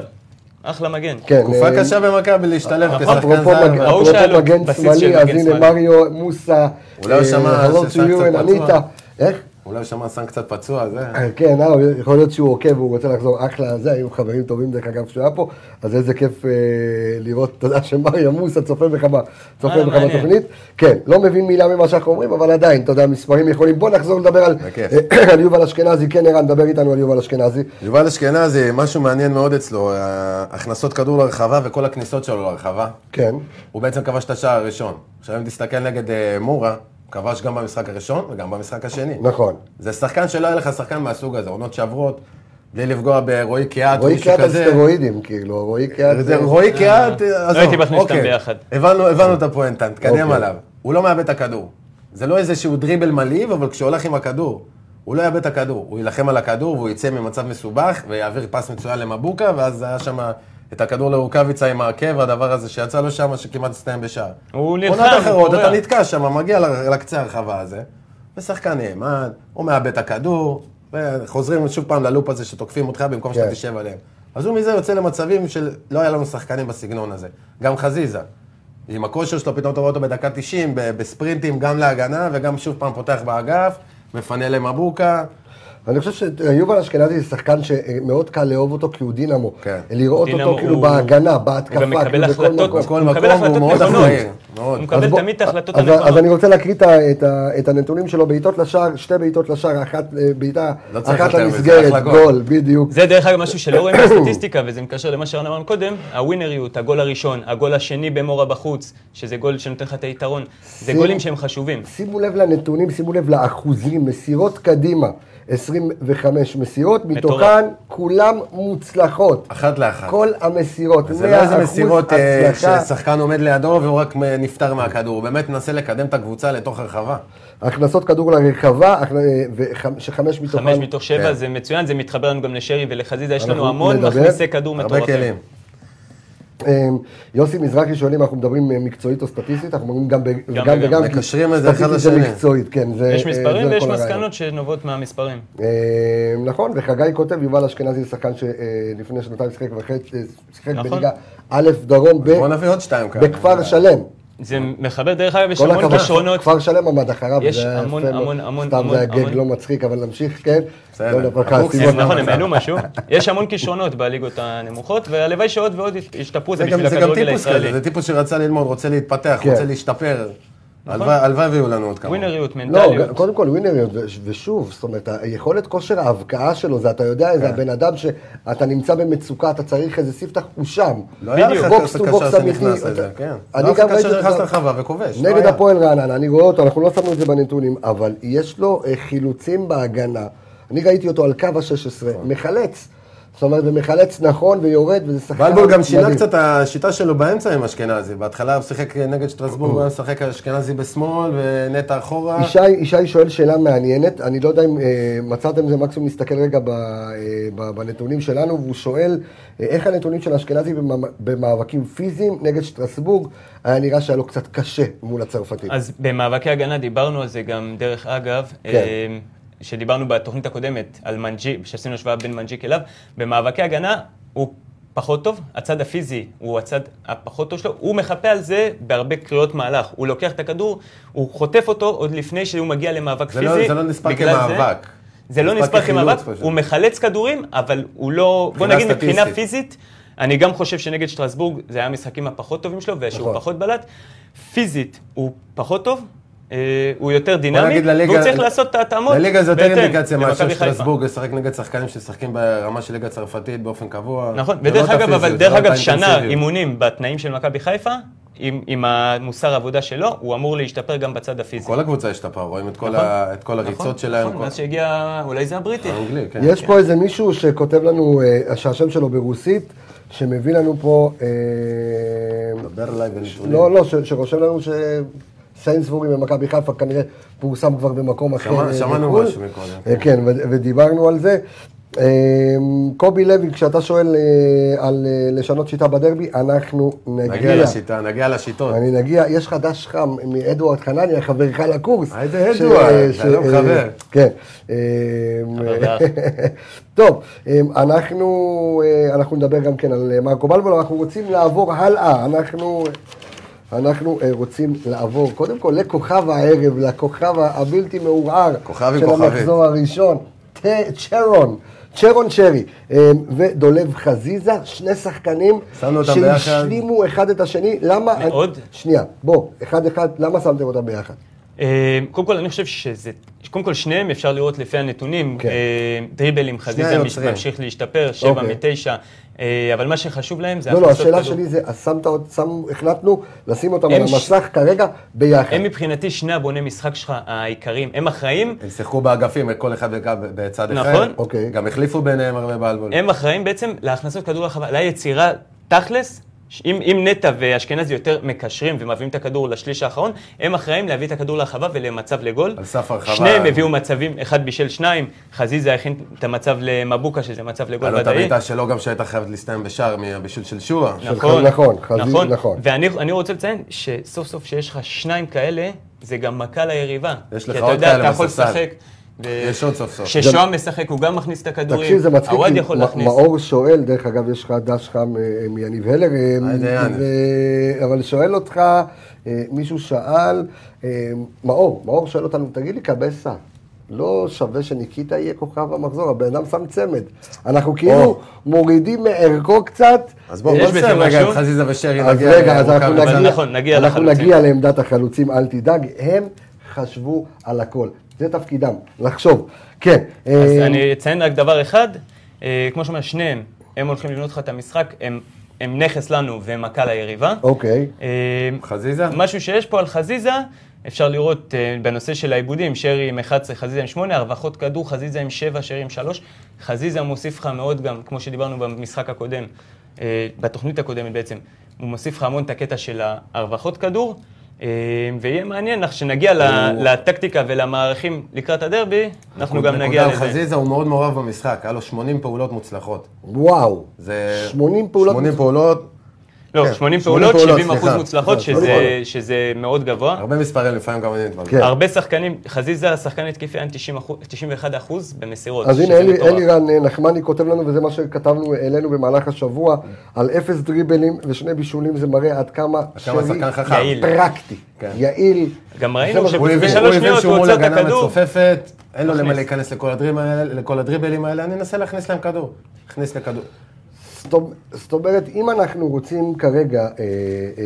אחלה מגן. תקופה קשה במכבי להשתלב כשחקן זר. ראו שאלו בסיס של מגן שמאלי. מריו, מוסה, הלו צ'יו, אניטה. איך? אולי הוא שמע סן קצת פצוע, זה... כן, יכול להיות שהוא עוקב והוא רוצה לחזור אחלה, זה היו חברים טובים דרך אגב שהיה פה, אז איזה כיף לראות, אתה יודע שמריו מוסה צופה בך בתוכנית. כן, לא מבין מילה ממה שאנחנו אומרים, אבל עדיין, אתה יודע, מספרים יכולים. בוא נחזור לדבר על יובל אשכנזי, כן ערן, דבר איתנו על יובל אשכנזי. יובל אשכנזי, משהו מעניין מאוד אצלו, הכנסות כדור לרחבה וכל הכניסות שלו לרחבה. כן. הוא בעצם כבש את השער הראשון. עכשיו אם תסתכל נגד מורה, כבש גם במשחק הראשון וגם במשחק השני. נכון. זה שחקן שלא היה לך שחקן מהסוג הזה, עונות שעברות, בלי לפגוע ברועי קיאט או מישהו כזה. הסטרואידים, כאילו, רועי קיאט. זה רועי קיאט, עזוב. לא הייתי מכניס אותם ביחד. הבנו את הפואנטה, תקדם עליו. הוא לא מאבד את הכדור. זה לא איזשהו דריבל מלהיב, אבל כשהוא הולך עם הכדור, הוא לא יאבד את הכדור. הוא ילחם על הכדור והוא יצא ממצב מסובך ויעביר פס מצוין למבוקה, ואז היה שם את הכדור לרוקביצה עם העקב, הדבר הזה שיצא לו שם, שכמעט הסתיים בשער. הוא נלחם. עונות אחרות, אתה נתקע שם, מגיע לקצה הרחבה הזה, ושחקן נעמד, הוא מאבד את הכדור, וחוזרים שוב פעם ללופ הזה שתוקפים אותך במקום שאתה תשב עליהם. אז הוא מזה יוצא למצבים שלא היה לנו שחקנים בסגנון הזה. גם חזיזה. עם הכושר שלו פתאום תראה אותו בדקה 90, בספרינטים, גם להגנה, וגם שוב פעם פותח באגף, מפנה למבוקה. אני חושב שיובל אשכנזי זה שחקן שמאוד קל לאהוב אותו כי הוא דינמו. לראות אותו כאילו בהגנה, בהתקפה, בכל מקום, הוא מאוד אחראי. הוא מקבל תמיד את ההחלטות הנכונות. אז אני רוצה להקריא את הנתונים שלו, בעיטות לשער, 2 בעיטות לשער, אחת למסגרת, גול, בדיוק. זה דרך אגב משהו שלא רואים בסטטיסטיקה, וזה מתקשר למה שרן אמרנו קודם, הווינריות, הגול הראשון, הגול השני במורה בחוץ, שזה גול שנותן לך את היתרון, זה גולים שהם חשובים. שימו לב לנתונים, שימו לב לאחוזים, מסירות קדימה. 25 מסירות, מתוכן כולם מוצלחות. אחת לאחת. כל המסירות, 100% הצלחה. זה לא איזה מסירות ששחקן עומד לידו והוא רק נפטר מהכדור. הוא באמת מנסה לקדם את הקבוצה לתוך הרחבה. הכנסות כדור לרחבה, ש5 מתוכן. 5 מתוך 7, זה מצוין, זה מתחבר לנו גם לשרי ולחזיזה. יש לנו המון מכניסי כדור מטורפים. יוסי מזרחי שואלים, אנחנו מדברים מקצועית או סטטיסטית, אנחנו מדברים גם וגם, מקשרים את זה אחד לשני. יש מספרים ויש מסקנות שנובעות מהמספרים. נכון, וחגי כותב, יובל אשכנזי זה שחקן שלפני 2.5 שנים שיחק בליגה א' דרום בכפר שלם. זה מחבר דרך אגב, יש המון כישרונות. כפר שלם עמד אחריו, זה המון, סתם זה הגג לא מצחיק, אבל נמשיך, כן? נכון, הם העלו משהו. יש המון כישרונות בליגות הנמוכות, והלוואי שעוד ועוד ישתפרו, זה בשביל הכדורגל הישראלי. זה טיפוס שרצה ללמוד, רוצה להתפתח, רוצה להשתפר. הלוואי ויהיו לנו עוד כמה. ווינריות, מנטליות. לא, קודם כל ווינריות, ושוב, זאת אומרת, היכולת כושר ההבקעה שלו, זה אתה יודע, זה הבן אדם שאתה נמצא במצוקה, אתה צריך איזה ספתח, הוא שם. לא היה לך קשר שנכנס לזה, כן. לא היה לך קשר שנכנס לרחבה וכובש. נגד הפועל רעננה, אני רואה אותו, אנחנו לא שמנו את זה בנתונים, אבל יש לו חילוצים בהגנה. אני ראיתי אותו על קו ה-16, מחלץ. זאת אומרת, ומחלץ נכון ויורד, וזה שחקן... בלבול גם שינה קצת השיטה שלו באמצע עם אשכנזי. בהתחלה הוא שיחק נגד שטרסבורג, הוא שיחק אשכנזי בשמאל ונטע אחורה. ישי שואל שאלה מעניינת, אני לא יודע אם מצאתם זה, מקסימום נסתכל רגע בנתונים שלנו, והוא שואל איך הנתונים של אשכנזי במאבקים פיזיים נגד שטרסבורג, היה נראה שהיה לו קצת קשה מול הצרפתים. אז במאבקי הגנה דיברנו על זה גם דרך אגב. שדיברנו בתוכנית הקודמת על מנג'י, שעשינו השוואה בין מנג'יק אליו, במאבקי הגנה הוא פחות טוב, הצד הפיזי הוא הצד הפחות טוב שלו, הוא מחפה על זה בהרבה קריאות מהלך, הוא לוקח את הכדור, הוא חוטף אותו עוד לפני שהוא מגיע למאבק פיזי. זה לא נספר כמאבק. זה לא נספר כמאבק, הוא מחלץ כדורים, אבל הוא לא, בוא נגיד מבחינה פיזית, אני גם חושב שנגד שטרסבורג זה היה המשחקים הפחות טובים שלו, ושהוא פחות בלט, פיזית הוא פחות טוב, הוא יותר דינמי, והוא צריך לעשות את ההתאמות. לליגה זה יותר אינדיקציה מאשר שטרסבורג לשחק נגד שחקנים ששחקים ברמה של ליגה צרפתית באופן קבוע. נכון, ודרך אגב שנה אימונים בתנאים של מכבי חיפה, עם המוסר העבודה שלו, הוא אמור להשתפר גם בצד הפיזי. כל הקבוצה השתפר, רואים את כל הריצות שלהם. נכון, אז שהגיע, אולי זה הבריטי. יש פה איזה מישהו שכותב לנו, שהשם שלו ברוסית, שמביא לנו פה... דבר אליי בנתונים. לא, שרושם לנו ש... סיינסבורי במכבי חיפה כנראה פורסם כבר במקום אחר. שמענו משהו מקודם. כן, ודיברנו על זה. קובי לוי, כשאתה שואל על לשנות שיטה בדרבי, אנחנו נגיע לשיטה, נגיע לשיטות. אני נגיע, יש חדש חם מאדוארד חנניה, חברך לקורס. איזה אדוארד, אתה לא חבר. כן. טוב, אנחנו נדבר גם כן על מרקו בלבול, אנחנו רוצים לעבור הלאה, אנחנו רוצים לעבור, קודם כל, לכוכב הערב, לכוכב הבלתי מעורער של המחזור הראשון, צ'רון שרי ודולב חזיזה, שני שחקנים שהשלימו אחד את השני. למה? מאוד. שנייה, בוא, אחד, למה שמתם אותם ביחד? קודם כל, אני חושב שזה, קודם כל שניהם אפשר לראות לפי הנתונים, דריבלים, חזיזה ממשיך להשתפר, 7 מ-9, אבל מה שחשוב להם זה... לא, השאלה שלי זה, החלטנו לשים אותם על המסך כרגע ביחד. הם מבחינתי שני הבוני משחק שלך העיקריים, הם אחראים... הם שיחקו באגפים, כל אחד בצד אחד, גם החליפו ביניהם הרבה באלבול. הם אחראים בעצם להכנסות כדור החווה, ליצירה תכלס, אם נטע ואשכנזי יותר מקשרים ומביאים את הכדור לשליש האחרון, הם אחראים להביא את הכדור להרחבה ולמצב לגול. על סף הרחבה. שניהם הביאו מצבים, אחד בשל שניים, חזיזה הכין את המצב למבוקה, שזה מצב לגול ודאי. הלא תמיד שלו גם שהייתה חייבת להסתיים בשער מהבישול של שועה. נכון. ואני רוצה לציין שסוף סוף שיש לך שניים כאלה, זה גם מכה ליריבה. יש לך עוד כאלה מספסל. יש עוד סוף סוף. ששועה משחק, הוא גם מכניס את הכדורים. תקשיב, זה מצחיק, מאור שואל, דרך אגב, יש לך דש חם מיניב הלר, אבל שואל אותך, מישהו שאל, מאור שואל אותנו, תגיד לי, קבסה, לא שווה שניקיטה יהיה כוכב המחזור, הבן אדם שם צמד. אנחנו כאילו מורידים מערכו קצת. אז בואו, חזיזה ושרי נגיע. אז רגע, אנחנו נגיע לעמדת החלוצים, אל תדאג, הם חשבו על הכל. זה תפקידם, לחשוב, כן. אז אני אציין רק דבר אחד, כמו שאומר, שניהם, הם הולכים לבנות לך את המשחק, הם נכס לנו והם מכה ליריבה. אוקיי. חזיזה? משהו שיש פה על חזיזה, אפשר לראות בנושא של העיבודים, שרי עם 11, חזיזה עם 8, הרווחות כדור, חזיזה עם 7, שרי עם 3, חזיזה מוסיף לך מאוד גם, כמו שדיברנו במשחק הקודם, בתוכנית הקודמת בעצם, הוא מוסיף לך המון את הקטע של הרווחות כדור, ויהיה מעניין, כשנגיע לטקטיקה ולמערכים לקראת הדרבי, אנחנו גם נגיע לזה. חזיזה הוא מאוד מעורב במשחק, היה לו 80 פעולות מוצלחות. וואו, 80 פעולות? 80 פעולות. לא, 80 פעולות, 70% מוצלחות, שזה מאוד גבוה. הרבה מספרים, לפעמים גם אני נתבלבל. הרבה שחקנים, חזיזה, שחקן התקפי, 91% במסירות. אז הנה, אלירן נחמני כותב לנו, וזה מה שכתבנו אלינו במהלך השבוע, על 0 דריבלים ושני בישולים, זה מראה עד כמה שרי פרקטי, יעיל. גם ראינו שבשלוש שניות הוא עוצר את הכדור. אין לו למה להיכנס לכל הדריבלים האלה, אני אנסה להכניס להם כדור. הכניס לכדור. זאת אומרת, אם אנחנו רוצים כרגע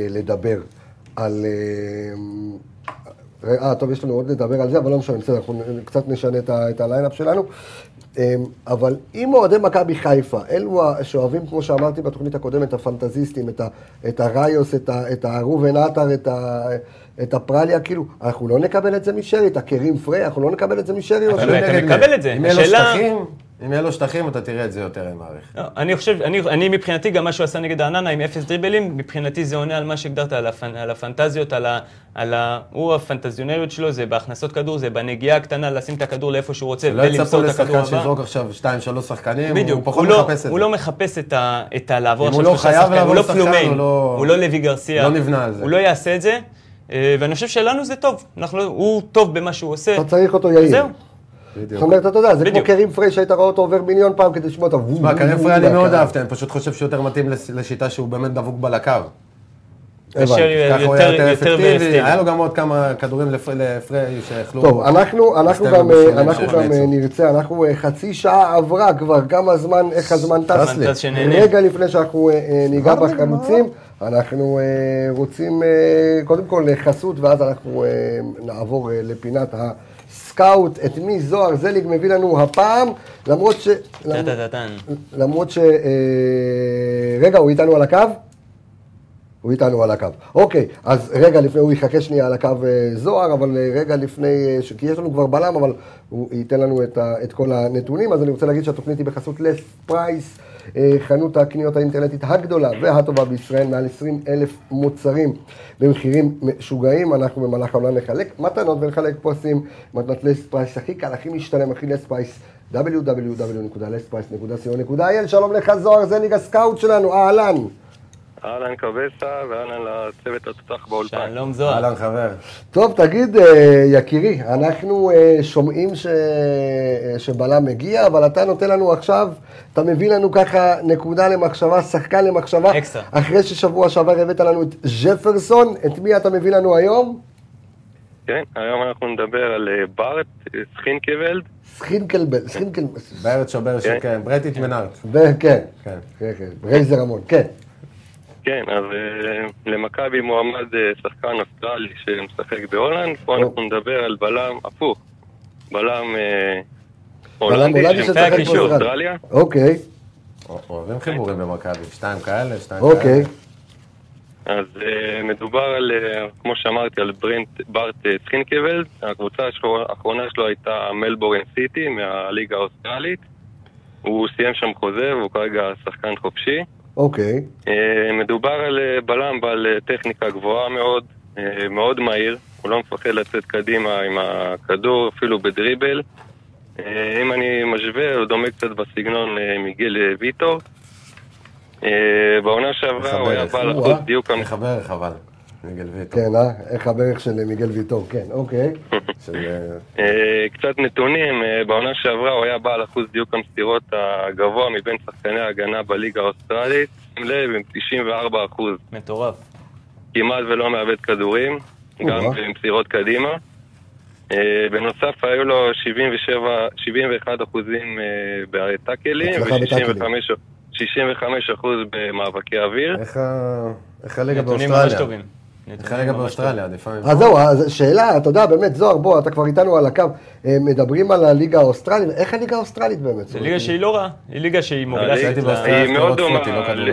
לדבר על... טוב, יש לנו עוד לדבר על זה, אבל לא משנה, בסדר, אנחנו קצת נשנה את הליינאפ שלנו. אבל אם אוהדי מכבי חיפה, אלו שאוהבים, כמו שאמרתי בתוכנית הקודמת, את הפנטזיסטים, את הראיוס, את הרובן עטר, את הפרליה, כאילו, אנחנו לא נקבל את זה משרי, את הקרים פרי, אנחנו לא נקבל את זה משרי. אתה נקבל את זה. אם אלו שטחים... אם יהיה לו שטחים, אתה תראה את זה יותר, אני מעריך. אני חושב, אני מבחינתי, גם מה שהוא עשה נגד העננה עם 0 דריבלים, מבחינתי זה עונה על מה שהגדרת, על הפנטזיות, על הפנטזיונריות שלו, זה בהכנסות כדור, זה בנגיעה הקטנה, לשים את הכדור לאיפה שהוא רוצה, ולמסור את הכדור הבא. לא יצא פה לשחקן שיזרוק עכשיו 2-3 שחקנים, הוא פחות מחפש את זה. הוא לא מחפש את לעבור עכשיו 3 שחקנים, הוא לא פלומיין, הוא לא לוי גרסיה, הוא לא יעשה את זה, ואני חושב שלנו זה טוב, הוא טוב במה שהוא עושה. אתה צריך אותו יעיל. זאת אומרת, אתה יודע, זה כמו קרים פרי שהיית רואה אותו עובר מיליון פעם כדי לשמוע אותו. מה, קרים פרי אני מאוד אהבתי, אני פשוט חושב שיותר מתאים לשיטה שהוא באמת דבוק בה לקו. ככה הוא היה יותר אפקטיבי, היה לו גם עוד כמה כדורים לפרי שאכלו. טוב, אנחנו גם נרצה, אנחנו חצי שעה עברה כבר, כמה זמן, איך הזמן טס לי. רגע לפני שאנחנו ניגע בחלוצים, אנחנו רוצים קודם כל לחסות, ואז אנחנו נעבור לפינת ה... סקאוט, את מי זוהר זליג מביא לנו הפעם, למרות ש... רגע, הוא איתנו על הקו? הוא איתנו על הקו. אוקיי, אז רגע לפני, הוא יחכה שנייה על הקו זוהר, אבל רגע לפני, כי יש לנו כבר בלם, אבל הוא ייתן לנו את כל הנתונים, אז אני רוצה להגיד שהתוכנית היא בחסות לס פרייס, חנות הקניות האינטרנטית הגדולה והטובה בישראל, מעל 20,000 מוצרים במחירים משוגעים. אנחנו במהלך העולם נחלק מתנות ונחלק פרסים. מתנת לס פרייס הכי קל, הכי משתלם, הכי לס פרייס, www.lsprice.co.il. שלום לך זוהר זליג, הסקאוט שלנו, אהלן. אהלן קבסה ואהלן לצוות התותח באולפן. שלום זוהר. אהלן חבר. טוב, תגיד יקירי, אנחנו שומעים שבלם מגיע, אבל אתה נותן לנו עכשיו, אתה מביא לנו ככה נקודה למחשבה, שחקן למחשבה. אקסטרה. אחרי ששבוע שעבר הבאת לנו את ג'פרסון, את מי אתה מביא לנו היום? כן, היום אנחנו נדבר על בארט סחינקלבלד. סחינקלבלד. בארט שובר שכן, ברטית מנארט. כן, כן, רייזר המון, כן. כן, אז למכבי מועמד שחקן אוסטרלי שמשחק בהולנד, פה אנחנו נדבר על בלם הפוך, בלם הולנדי שמשחק באוסטרליה. אוקיי. אוהבים חיבורים למכבי, שתיים כאלה. אוקיי. אז מדובר על, כמו שאמרתי, על בארט סחינקלבלד, הקבוצה האחרונה שלו הייתה מלבורן סיטי מהליגה האוסטרלית, הוא סיים שם חוזה והוא כרגע שחקן חופשי. אוקיי. מדובר על בלם בעל טכניקה גבוהה מאוד, מאוד מהיר, הוא לא מפחד לצאת קדימה עם הכדור, אפילו בדריבל. אם אני משווה, הוא דומה קצת בסגנון מגיל ויטור. בעונה שעברה הוא היה בעל אחוז דיוק... איך הברך אבל, מיגל ויטור. כן, איך הברך של מיגל ויטור, כן, אוקיי. קצת נתונים, בעונה שעברה הוא היה בעל אחוז דיוק המסירות הגבוה מבין שחקני ההגנה בליגה האוסטרלית, עם לב עם 94%. מטורף. כמעט ולא מאבד כדורים, גם עם מסירות קדימה. בנוסף היו לו 71% בטאקלים ו-65% במאבקי אוויר. איך הליגה באוסטרליה? חלק באוסטרליה, לפעמים. אז זהו, שאלה, אתה יודע, באמת, זוהר, בוא, אתה כבר איתנו על הקו, מדברים על הליגה האוסטרלית, איך הליגה האוסטרלית באמת? זה ליגה שהיא לא רעה, היא ליגה שהיא מובילה. היא מאוד דומה,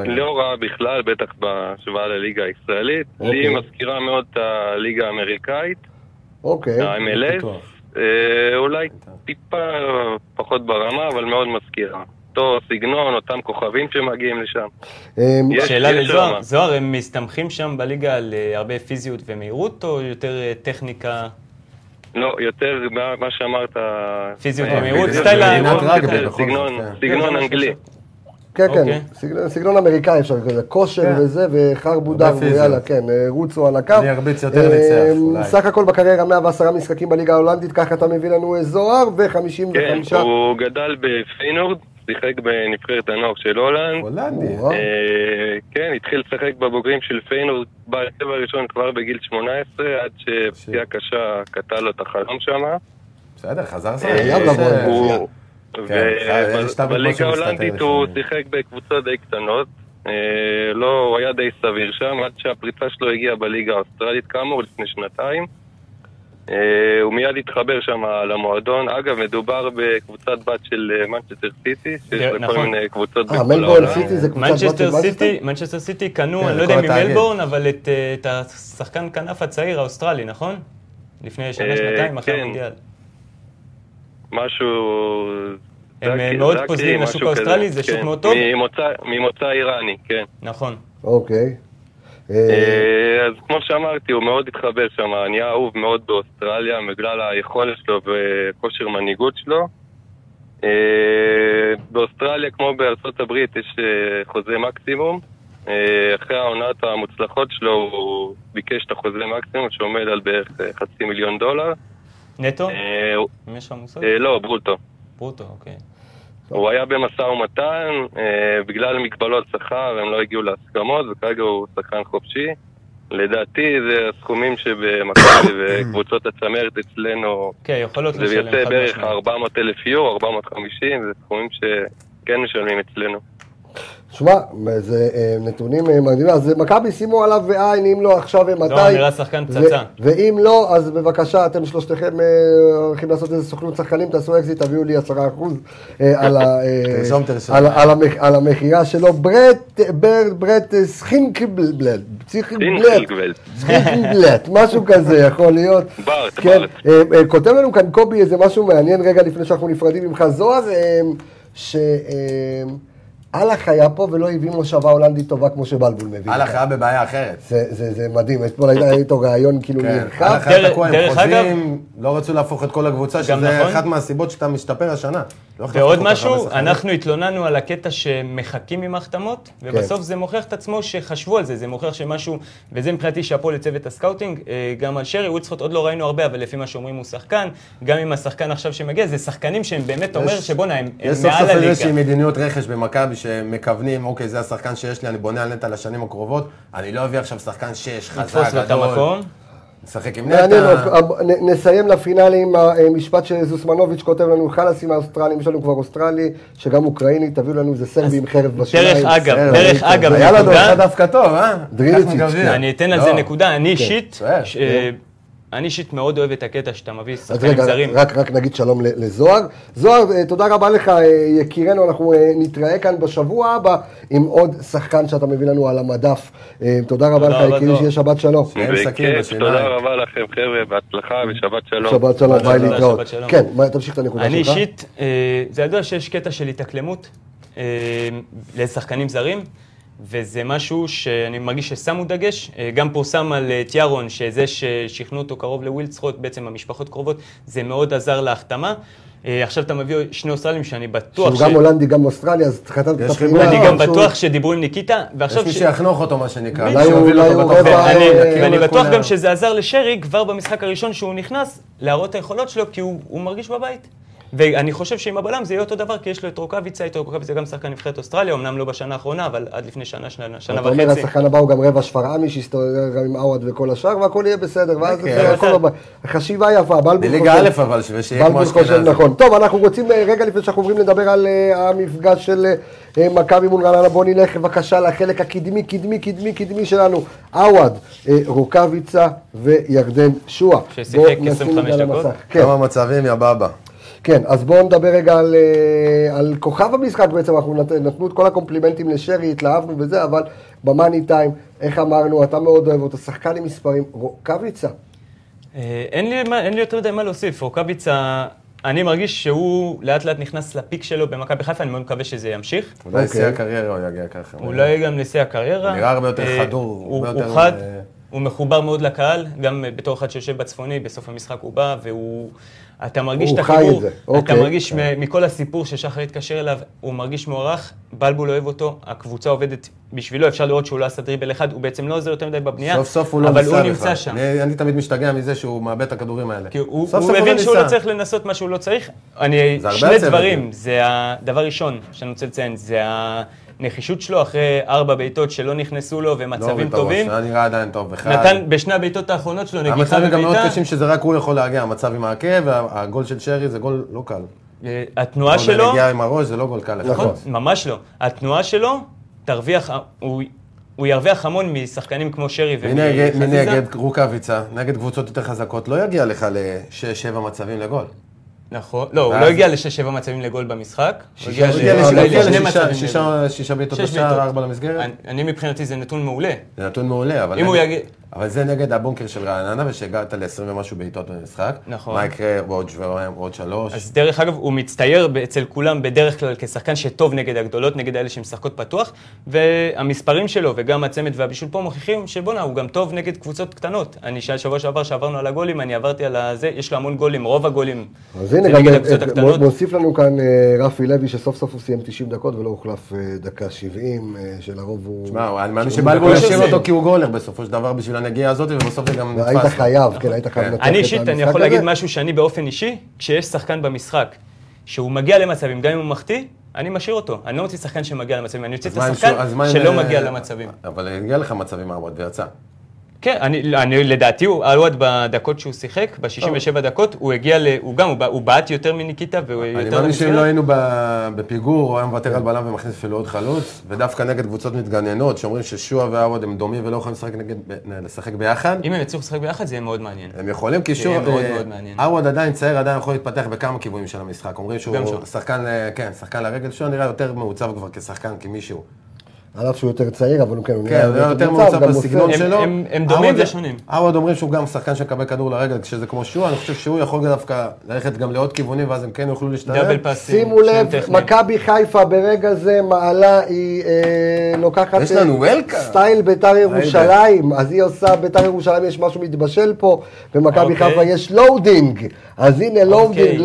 לא רעה בכלל, בטח בהשוואה לליגה הישראלית, היא מזכירה מאוד את הליגה האמריקאית, ה-MLS, אולי טיפה פחות ברמה, אבל מאוד מזכירה. אותו סגנון, אותם כוכבים שמגיעים לשם. שאלה לזוהר, זוהר, הם מסתמכים שם בליגה על הרבה פיזיות ומהירות, או יותר טכניקה? לא, יותר מה שאמרת... פיזיות ומהירות, סטייל... סגנון אנגלי. כן, כן, סגנון אמריקאי אפשר כזה, כושר וזה, וחרבודר ויאללה, כן, רוצו על הקו. להרביץ יותר ניצח, אולי. סך הכל בקריירה 110 משחקים בליגה ההולנדית, ככה אתה מביא לנו זוהר, ו-55... כן, הוא גדל בפיינורד, שיחק בנבחרת הנוער של הולנד. הולנדי. כן, התחיל לשחק בבוגרים של פיינורד, בצבע הראשון כבר בגיל 18, עד שפציעה קשה קטעה לו את החלום שם. בסדר, חזר סך. ובליגה ההולנדית הוא שיחק בקבוצה די קטנות, לא, הוא היה די סביר שם, עד שהפריצה שלו הגיעה בליגה האוסטרלית כאמור לפני שנתיים. הוא מיד התחבר שם למועדון, אגב מדובר בקבוצת בת של מנצ'סטר סיטי, שיש לכל מיני קבוצות בכל העולם. מנצ'סטר סיטי קנו, אני לא יודע ממלבורן, אבל את השחקן כנף הצעיר האוסטרלי, נכון? לפני שנה שנתיים, אחר מונדיאל. משהו... הם מאוד פוזלים לשוק האוסטרלי, זה שוק מאוד טוב? ממוצא איראני, כן. נכון. אוקיי. אז כמו שאמרתי, הוא מאוד התחבר שם, נהיה אהוב מאוד באוסטרליה, בגלל היכולת שלו וכושר מנהיגות שלו. באוסטרליה, כמו בארצות הברית, יש חוזה מקסימום. אחרי העונות המוצלחות שלו, הוא ביקש את החוזה מקסימום, שעומד על בערך $500,000. נטו? לא, ברוטו. ברוטו, אוקיי. הוא היה במשא ומתן, בגלל מגבלות שכר הם לא הגיעו להסכמות, וכרגע הוא שחקן חופשי. לדעתי זה הסכומים שבמכבי וקבוצות הצמרת אצלנו, זה יוצא בערך $400,000, 450, זה סכומים שכן משלמים אצלנו. תשמע, זה נתונים מדהימים, אז מכבי שימו עליו ועין, אם לא עכשיו ומתי. לא, נראה שחקן פצצה. ואם לא, אז בבקשה, אתם שלושתכם הולכים לעשות איזה סוכנות שחקנים, תעשו אקזיט, תביאו לי 10% על המחירה שלו. ברט סחינקלבלט, משהו כזה יכול להיות. כותב לנו כאן קובי איזה משהו מעניין רגע לפני שאנחנו נפרדים ממך, זוהר, ש... אלך היה פה ולא הביא מושבה הולנדית טובה כמו שבלבול מביא. אלך היה בבעיה אחרת. זה מדהים, אתמול הייתה איתו רעיון כאילו נרחב. אלך היה תקוע עם חוזים, לא רצו להפוך את כל הקבוצה, שזה אחת מהסיבות שאתה משתפר השנה. ועוד משהו, אנחנו התלוננו על הקטע שמחכים עם החתמות, ובסוף זה מוכיח את עצמו שחשבו על זה, זה מוכיח שמשהו, וזה מבחינתי שאפו לצוות הסקאוטינג, גם על שרי, וודסחוט עוד לא ראינו הרבה, אבל לפי מה שאומרים הוא שחקן, גם עם השחקן עכשיו שמגיע, זה שחקנים שהם באמת אומר שבונה, הם מעל הליגה. יש סוף סוף איזושהי מדיניות רכש במכבי שמכוונים, אוקיי, זה השחקן שיש לי, אני בונה על נטע לשנים הקרובות, אני לא אביא עכשיו שחקן שש, חזק, גדול. נשחק עם נטה. נסיים לפינאלי עם המשפט של זוסמנוביץ' כותב לנו חלאס עם האוסטרלים, יש לנו כבר אוסטרלי, שגם אוקראיני, תביאו לנו איזה סרבי עם חרב בשניים. דרך אגב, נקודה. היה לנו אחד דווקא טוב, דריליץ'. אני אתן על זה נקודה, אני אישית מאוד אוהב את הקטע שאתה מביא שחקנים זרים. רק נגיד שלום לזוהר. זוהר, תודה רבה לך יקירנו, אנחנו נתראה כאן בשבוע הבא עם עוד שחקן שאתה מביא לנו על המדף. תודה רבה לך יקירי, שיהיה שבת שלום. תודה רבה לכם חבר'ה, בהצלחה ושבת שלום. שבת שלום, ביי להתראות. כן, תמשיך את הנקודה שלך. אני אישית, זה ידוע שיש קטע של התאקלמות לשחקנים זרים. וזה משהו שאני מרגיש ששמו דגש, גם פורסם על תיארון, שזה ששכנו אותו קרוב לווילדסחוט, בעצם המשפחות קרובות, זה מאוד עזר להחתמה. עכשיו אתה מביא שני אוסטרלים שאני בטוח שהוא גם הולנדי, גם אוסטרלי, אז חתמת את הפרימה. אני גם בטוח שדיברו עם ניקיטה, ועכשיו יש מי שיחנוך אותו, מה שנקרא. ואני בטוח גם שזה עזר לשרי, כבר במשחק הראשון שהוא נכנס, להראות את היכולות שלו, כי הוא מרגיש בבית. ואני חושב שעם הבלם זה יהיה אותו דבר, כי יש לו את רוקאביצה, גם שחקן נבחרת אוסטרליה, אמנם לא בשנה האחרונה, אבל עד לפני שנה וחצי. אומר, השחקן הבא הוא גם רבע שפרעמי, שיסתובב גם עם אוהד וכל השאר, והכל יהיה בסדר, ואז הכל הבא. חשיבה יפה, בלבול חושב. בליגה א' אבל, שיהיה כמו אשכנז. נכון. טוב, אנחנו רוצים רגע לפני שאנחנו עוברים לדבר על המפגש של מכבי מול רעננה, בוא נלך בבקשה לחלק הקדמי שלנו. אוהד, רוקאביצה וירדן שועה. ששיחק 25 דקות. כמה מצבים, יא בבא. כן, אז בואו נדבר רגע על כוכב המשחק בעצם, אנחנו נתנו את כל הקומפלימנטים לשרי, התלהבנו וזה, אבל במאני טיים, איך אמרנו, אתה מאוד אוהב אותו, שחקן עם מספרים, רוקאביצה. אין לי יותר מדי מה להוסיף, רוקאביצה, אני מרגיש שהוא לאט לאט נכנס לפיק שלו במכבי חיפה, אני מאוד מקווה שזה ימשיך. אולי שיא הקריירה הוא יגיע ככה. אולי גם לשיא הקריירה. הוא נראה הרבה יותר חדור, הרבה יותר... הוא מחובר מאוד לקהל, גם בתור אחד שיושב בצפוני, בסוף המשחק הוא בא, והוא... אתה מרגיש את החיבור, אתה מרגיש מכל הסיפור ששחר התקשר אליו, הוא מרגיש מוערך, בלבול אוהב אותו, הקבוצה עובדת בשבילו, אפשר לראות שהוא לא עשה דריבל אחד, הוא בעצם לא עוזר יותר מדי בבנייה, סוף סוף הוא לא ניסה בכלל. שם. אני תמיד משתגע מזה שהוא מאבד את הכדורים האלה. כי הוא מבין שהוא לא צריך לנסות מה שהוא לא צריך. שני דברים, זה הדבר ראשון שאני רוצה לציין, זה הנחישות שלו אחרי 4 בעיטות שלא נכנסו לו ומצבים טובים. זה נראה עדיין טוב בכלל. נתן בשני הבעיטות האחרונות שלו נגיחה בבעיטה. המצבים גם מאוד קשים שזה רק הוא יכול להגיע, המצב עם העקב, והגול של שרי זה גול לא קל. התנועה שלו... הגיע עם הראש, זה לא גול קל. נכון, ממש לא. התנועה שלו תרוויח, הוא ירוויח המון משחקנים כמו שרי ומחזיזה. נגד רוקאביצה, נגד קבוצות יותר חזקות, לא יגיע לך ל6-7 מצבים לגול. נכון, לא, הוא לא הגיע ל6-7 מצבים לגול במשחק. הוא הגיע ל6 ביתות בשער, 4 למסגרת. אני מבחינתי זה נתון מעולה. זה נתון מעולה, אבל זה נגד הבונקר של רעננה, ושהגעת ל-20 ומשהו בעיטות במשחק. נכון. מה יקרה בעוד 3? אז דרך אגב, הוא מצטייר אצל כולם בדרך כלל כשחקן שטוב נגד הגדולות, נגד האלה שמשחקות פתוח, והמספרים שלו וגם הצמד והבישול פה מוכיחים שבונה, הוא גם טוב נגד קבוצות קטנות. אני שבוע שעברנו על הגולים, אני עברתי על זה, יש לו המון גולים, רוב הגולים זה נגד הקבוצות הקטנות. מוסיף לנו כאן רפי לוי שסוף סוף הוא סיים 90 דקות ולא הוחלף דקה 70, שלרוב הוא... שמע, אני מאמין שבלבול ישאיר אותו כי הוא גולר בסופו של דבר בשביל הנגיעה הזאת, ובסוף זה גם נתפס. היית חייב, כן, היית חייב לתת את המשחק הזה. אני אישית, אני יכול להגיד משהו שאני באופן אישי, כשיש שחקן במשחק שהוא מגיע למצבים, גם אם הוא מחטיא, אני משאיר אותו. אני לא מוציא שחקן שמגיע למצבים, אני מוציא את השחקן שלא מגיע למצבים. אבל הגיע לך מצבים מהרבות ויצא. כן, אני לדעתי, אלוואד בדקות שהוא שיחק, ב-67 דקות, הוא הגיע, הוא בעט יותר מניקיטה, והוא יותר... אני מאמין שאם לא היינו בפיגור, הוא היה מוותר על בלם ומכניס אפילו עוד חלוץ, ודווקא נגד קבוצות מתגננות, שאומרים ששועה והאווד הם דומים ולא יכולים לשחק ביחד. אם הם יצאו לשחק ביחד, זה יהיה מאוד מעניין. הם יכולים, כי האווד עדיין צעיר, עדיין יכול להתפתח בכמה כיוונים של המשחק. אומרים שהוא שחקן לרגל, שהוא נראה יותר מעוצב כבר כשחקן, כמישהו. עליו שהוא יותר צעיר, אבל הוא כן... כן, הוא יותר מוצא בסגנון שלו. הם דומים ושונים. אוהד אומרים שהוא גם שחקן שקבל כדור לרגל, כשזה כמו שהוא, אני חושב שהוא יכול דווקא ללכת גם לעוד כיוונים, ואז הם כן יוכלו להשתלב. שימו לב, מכבי חיפה ברגע זה, מעלה היא לוקחת... יש לנו וולקה. סטייל ביתר ירושלים, אז היא עושה, ביתר ירושלים יש משהו מתבשל פה, ומכבי חיפה יש לואודינג. אז הנה לואודינג.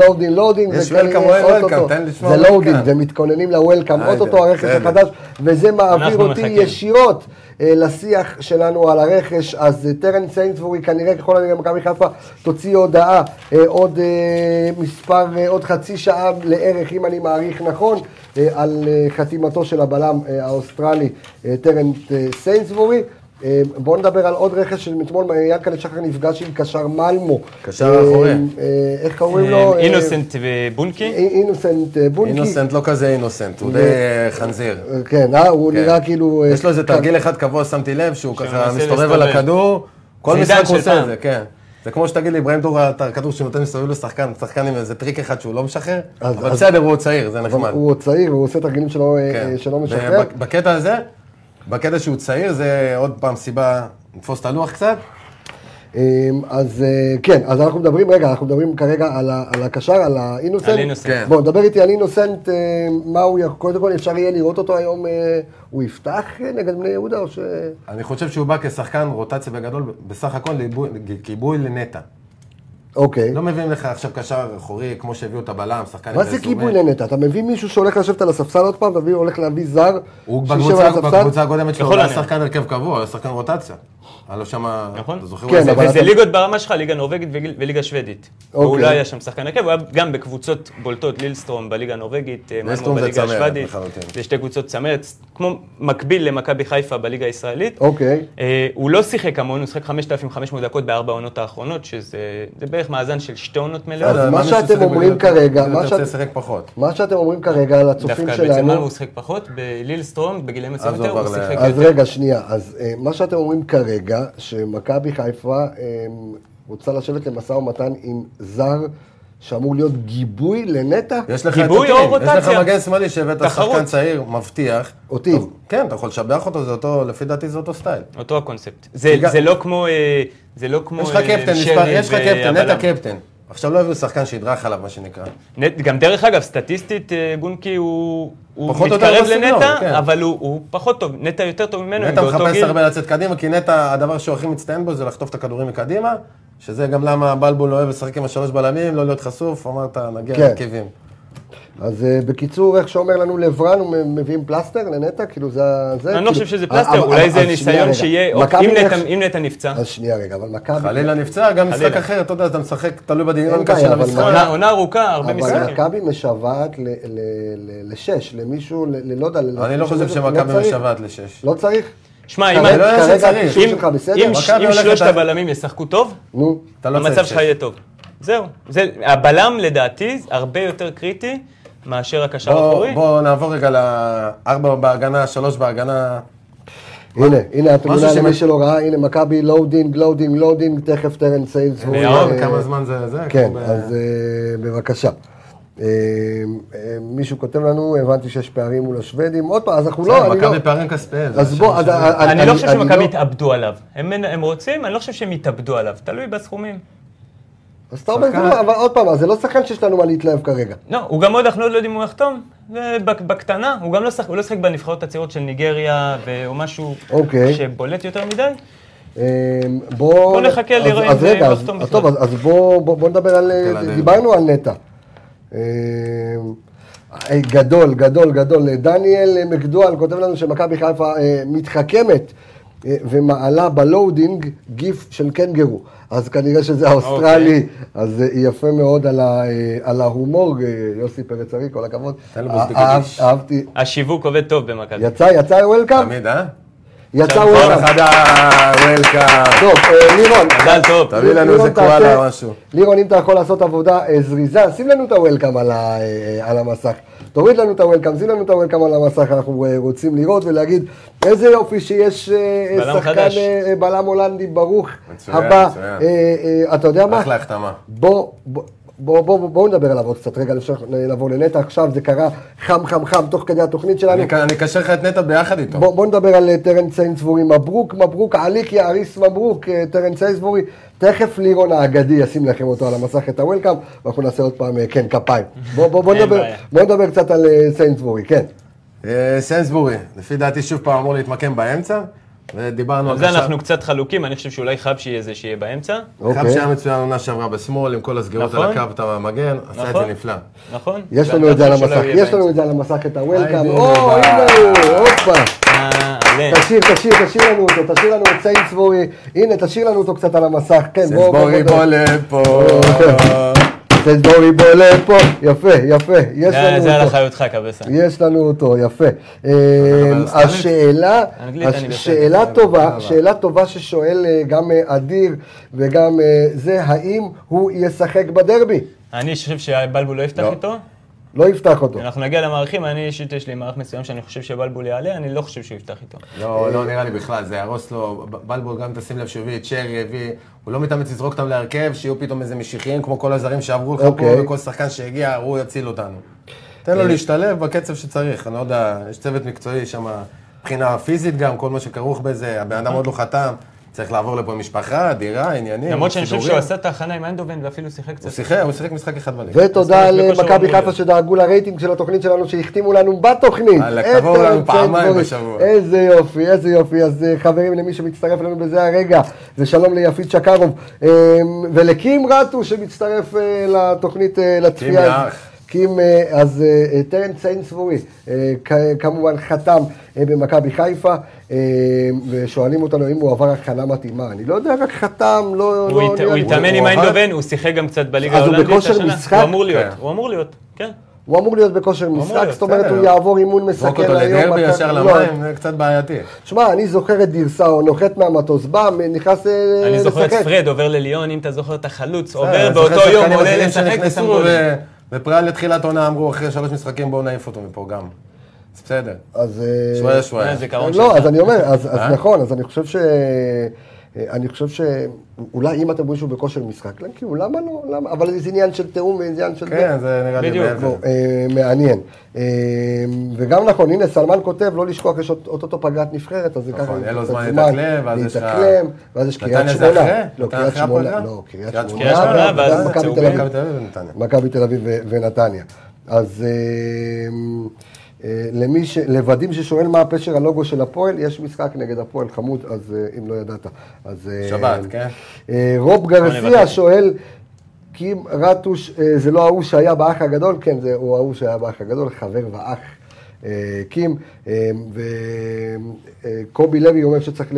יש וולקם וולקם, תן לשמוע וולקם. זה לואודינג, זה מתכוננים לוולקם, אותו הרכש החדש, וזה מעביר אותי ישירות לשיח שלנו על הרכש. אז טרנס סיינסבורי כנראה ככל הנראה מכבי חיפה תוציא הודעה עוד מספר, עוד חצי שעה לערך, אם אני מעריך נכון, על חתימתו של הבלם האוסטרלי טרנס סיינסבורי. בואו נדבר על עוד רכש של מתמול, ינקלה שחר נפגש עם קשר מלמו. קשר אחורי. איך קוראים לו? אינוסנט בונקי. אינוסנט בונקי. אינוסנט לא כזה אינוסנט, הוא די חנזיר. כן, הוא נראה כאילו... יש לו איזה תרגיל אחד קבוע, שמתי לב, שהוא ככה מסתובב על הכדור. כל משחק הוא עושה את זה, כן. זה כמו שתגיד לי, איברהים דורה, הכדור שנותן מסביב לשחקן, שחקן עם איזה טריק אחד שהוא לא משחרר, אבל בסדר, הוא עוד צעיר, זה נחמד. הוא עוד צעיר, הוא עושה תרגילים שלא משחרר. בקטע הזה בקטע שהוא צעיר, זה עוד פעם סיבה לתפוס את הלוח קצת? אז כן, אז אנחנו מדברים כרגע על הקשר, על האינוסנט. בואו, נדבר איתי על אינוסנט, מה הוא יכול, קודם כל אפשר יהיה לראות אותו היום, הוא יפתח נגד בני יהודה או ש... אני חושב שהוא בא כשחקן רוטציה בגדול, בסך הכל כיבוי לנטה. אוקיי. לא מביאים לך עכשיו קשר אחורי, כמו שהביאו את הבלם, שחקן... מה זה כיבוי לנטה? אתה מביא מישהו שהולך לשבת על הספסל עוד פעם, והולך להביא זר, שישב על הספסל? בקבוצה הקודמת שלו, הוא שחקן הרכב קבוע, שחקן רוטציה. הלא שמה... נכון? וזה ליגות ברמה שלך, ליגה נורווגית וליגה שוודית. הוא לא היה שם שחקן הרכב, הוא היה גם בקבוצות בולטות, לילסטרום בליגה הנורווגית, מלמו בליגה השוודית, ושתי קבוצות צמרת, כמו מקביל למכבי חיפה בליגה הישראלית. הוא לא שיחק המון, הוא שיחק 5,500 דקות ב4 עונות האחרונות, שזה בערך מאזן של 2 עונות מלאות. אז מה שאתם אומרים כרגע... מה שאתם אומרים כרגע על הצופים שלנו... דווקא בצמר הוא שיחק פחות, בלילסטרום בגילאים מצב יותר הוא שיחק יותר. אז רגע, שנייה. אז מה שאתם אומרים כרגע שמכבי חיפה רוצה לשבת למשא ומתן עם זר שאמור להיות גיבוי לנטה? גיבוי או רוטציה? יש לך מגן שמאלי שהבאת שחקן צעיר, מבטיח. אותי. כן, אתה יכול לשבח אותו, זה אותו, לפי דעתי זה אותו סטייל. אותו הקונספט. זה לא כמו... יש לך קפטן, יש לך קפטן, נטה קפטן. עכשיו לא הביאו שחקן שידרך עליו, מה שנקרא. גם דרך אגב, סטטיסטית, גונקי הוא מתקרב לנטה, אבל הוא פחות טוב. נטה יותר טוב ממנו. נטה מחפש הרבה לצאת קדימה, כי נטה, הדבר שהוא הכי מצטיין בו זה לחטוף את הכדורים מקדימה, שזה גם למה בלבול אוהב לשחק עם 3 בלמים, לא להיות חשוף, אמרת, נגיע לרכיבים. אז בקיצור, איך שאומר לנו לברן, הוא מביאים פלסטר לנטע, כאילו זה... אני לא חושב שזה פלסטר, אולי זה ניסיון שיהיה, אם נטע נפצע. אז שנייה רגע, אבל מכבי... חלילה נפצע, גם משחק אחר, אתה יודע, אתה משחק תלוי בדינמיקה של המשחק. עונה ארוכה, הרבה משחקים. אבל מכבי משוועת לשש, למישהו, לא יודע... אני לא חושב שמכבי משוועת לשש. לא צריך? שמע, אם שלושת הבלמים ישחקו טוב, המצב שלך יהיה טוב. זהו. הבלם לדעתי הרבה יותר קריטי מאשר הקשר האחורי. בואו נעבור רגע ל-4 בהגנה, 3 בהגנה. הנה, התמונה למי שלא ראה, הנה מכבי, לואודינג, לואודינג, לואודינג, תכף טרן סייבס. ירון, כמה זמן זה? כן, אז בבקשה. מישהו כותב לנו, הבנתי שיש פערים מול השוודים, עוד פעם, אז אנחנו לא... מכבי פערים כספיים. אני לא חושב שמכבי התאבדו עליו. הם רוצים, אני לא חושב שהם התאבדו עליו, תלוי בסכומים. אז אתה אומר, אבל עוד פעם, זה לא שחקן שיש לנו מה להתלהב כרגע. לא, הוא גם עוד אנחנו לא יודעים אם הוא יחתום, ובקטנה, הוא גם לא שחק בנבחרות הצעירות של ניגריה, או משהו שבולט יותר מדי. בוא נחכה לראות אם הוא יחתום בכלל. טוב, אז בוא נדבר על... דיברנו על נטע. גדול, גדול, גדול. דניאל מקדואל כותב לנו שמכבי חיפה מתחכמת ומעלה בלואודינג גיף של קנגרו. אז כנראה שזה האוסטרלי, אז יפה מאוד על ההומור, יוסי פרצרי, כל הכבוד. אהבתי. השיווק עובד טוב במכבי. יצא וולקאם? תמיד, יצא וולקאם. טוב, לירון. מזל טוב. תביא לנו איזה קואלה או משהו. לירון, אם אתה יכול לעשות עבודה זריזה, שים לנו את הוולקאם על המסך. תוריד לנו את הוולקאם, שים לנו את הוולקאם על המסך, אנחנו רוצים לראות ולהגיד איזה יופי שיש שחקן בלם הולנדי, ברוך הבא, אתה יודע מה? אחלה החתמה. בואו נדבר עליו עוד קצת רגע, נעבור לנטע, עכשיו זה קרה חם חם חם תוך כדי התוכנית שלנו. אני אקשר לך את נטע ביחד איתו. בואו נדבר על טרן סיינסבורי, מברוק, מברוק, עליק יעריס מברוק, טרן סיינסבורי, תכף לירון האגדי ישים לכם אותו על המסך את הוולקאם, ואנחנו נעשה עוד פעם, כן, כפיים. בואו נדבר קצת על סיינסבורי, כן. סיינסבורי, לפי דעתי שוב פעם אמור להתמקם באמצע. ודיברנו על זה עכשיו... אנחנו קצת חלוקים, אני חושב שאולי חב שיהיה זה שיהיה באמצע. חב שהיה מצוין עונה שעברה בשמאל, עם כל הסגירות על הקו, אתה מגן, עשה את זה נפלא. נכון. יש לנו את זה על המסך, את הוולקאם. או, הנה הוא, אופה. תשאיר לנו את סיינסבורי. הנה, תשאיר לנו אותו קצת על המסך. סיינסבורי בולה פה. סיינסבורי בולה פה. יפה, יפה. זה על החיותך, כבסה. יש לנו אותו, יפה. השאלה טובה ששואל גם אדיר וגם זה, האם הוא ישחק בדרבי? אני חושב שבלבול לא יפתח איתו. לא יפתח אותו. אנחנו נגיע למערכים, אני אישית יש לי מערך מסוים שאני חושב שבלבול יעלה, אני לא חושב שהוא יפתח איתו. לא נראה לי בכלל, זה ירוס לו, בלבול גם תשים לב שהביא את שרי, הוא לא מתאמץ לזרוק אותם להרכב, שיהיו פתאום איזה משיחיים כמו כל הזרים שעברו לך פה, וכל שחקן שהגיע, הוא יציל אותנו. תן לו להשתלב בקצב שצריך, אני לא יודע, יש צוות מקצועי שם, מבחינה פיזית גם, כל מה שכרוך בזה, הבן אדם עוד לא חתם. צריך לעבור לפה משפחה, דירה, עניינים. למרות שאני חושב שהוא עשה את ההכנה עם אנדובן ואפילו שיחק קצת. הוא שיחק משחק אחד בליגה. ותודה למכבי חיפה שדאגו לרייטינג של התוכנית שלנו, שהחתימו לנו בתוכנית. כתבו לנו פעמיים בשבוע. איזה יופי, איזה יופי. אז חברים, למי שמצטרף לנו בזה הרגע, זה שלום ליפית שקרוב. ולקים רטו שמצטרף לתוכנית לצפייה. אז טרן סיינסבורי כמובן חתם במכבי חיפה, ושואלים אותנו אם הוא עבר הכנה מתאימה. אני לא יודע, רק חתם, לא... הוא התאמן עם איינדובן, הוא שיחק גם קצת בליגה ההולנדית השנה. הוא אמור להיות, כן. הוא אמור להיות בכושר משחק, זאת אומרת הוא יעבור אימון מסכן היום. אותו לדרבי ישר למים, זה קצת בעייתי. שמע, אני זוכר את דירסאו, נוחת מהמטוס, בא, נכנס לשחק. אני זוכר את פרד, עובר לליון, אם אתה זוכר את החלוץ, עובר באותו יום, עולה לשחק, ופרל לתחילת עונה אמרו, אחרי 3 משחקים בואו נעיף אותו מפה גם. אז בסדר. אז... שוואיה. לא, אז אני אומר, אז נכון, אז אני חושב ש... אולי אם אתם רואים שהוא בכושר משחק, למה לא? אבל זה עניין של תאום ועניין של... כן, זה נראה לי בעבר. מעניין. וגם נכון, הנה סלמן כותב, לא לשכוח, יש אותו פגרת נבחרת, אז זה ככה... נכון, אין לו זמן להתאקלם, ואז יש קריית שמונה. קריית שמונה, ואז מכבי תל אביב ונתניה. אז... לבדים ששואל מה הפשר הלוגו של הפועל, יש משחק נגד הפועל חמוד, אז אם לא ידעת. שבת, כן? רוב גרסיה שואל, כי אם רטוש זה לא ההוא שהיה באח הגדול, כן, זה הוא ההוא שהיה באח הגדול, חבר ואח קים. וקובי לוי אומר שצריך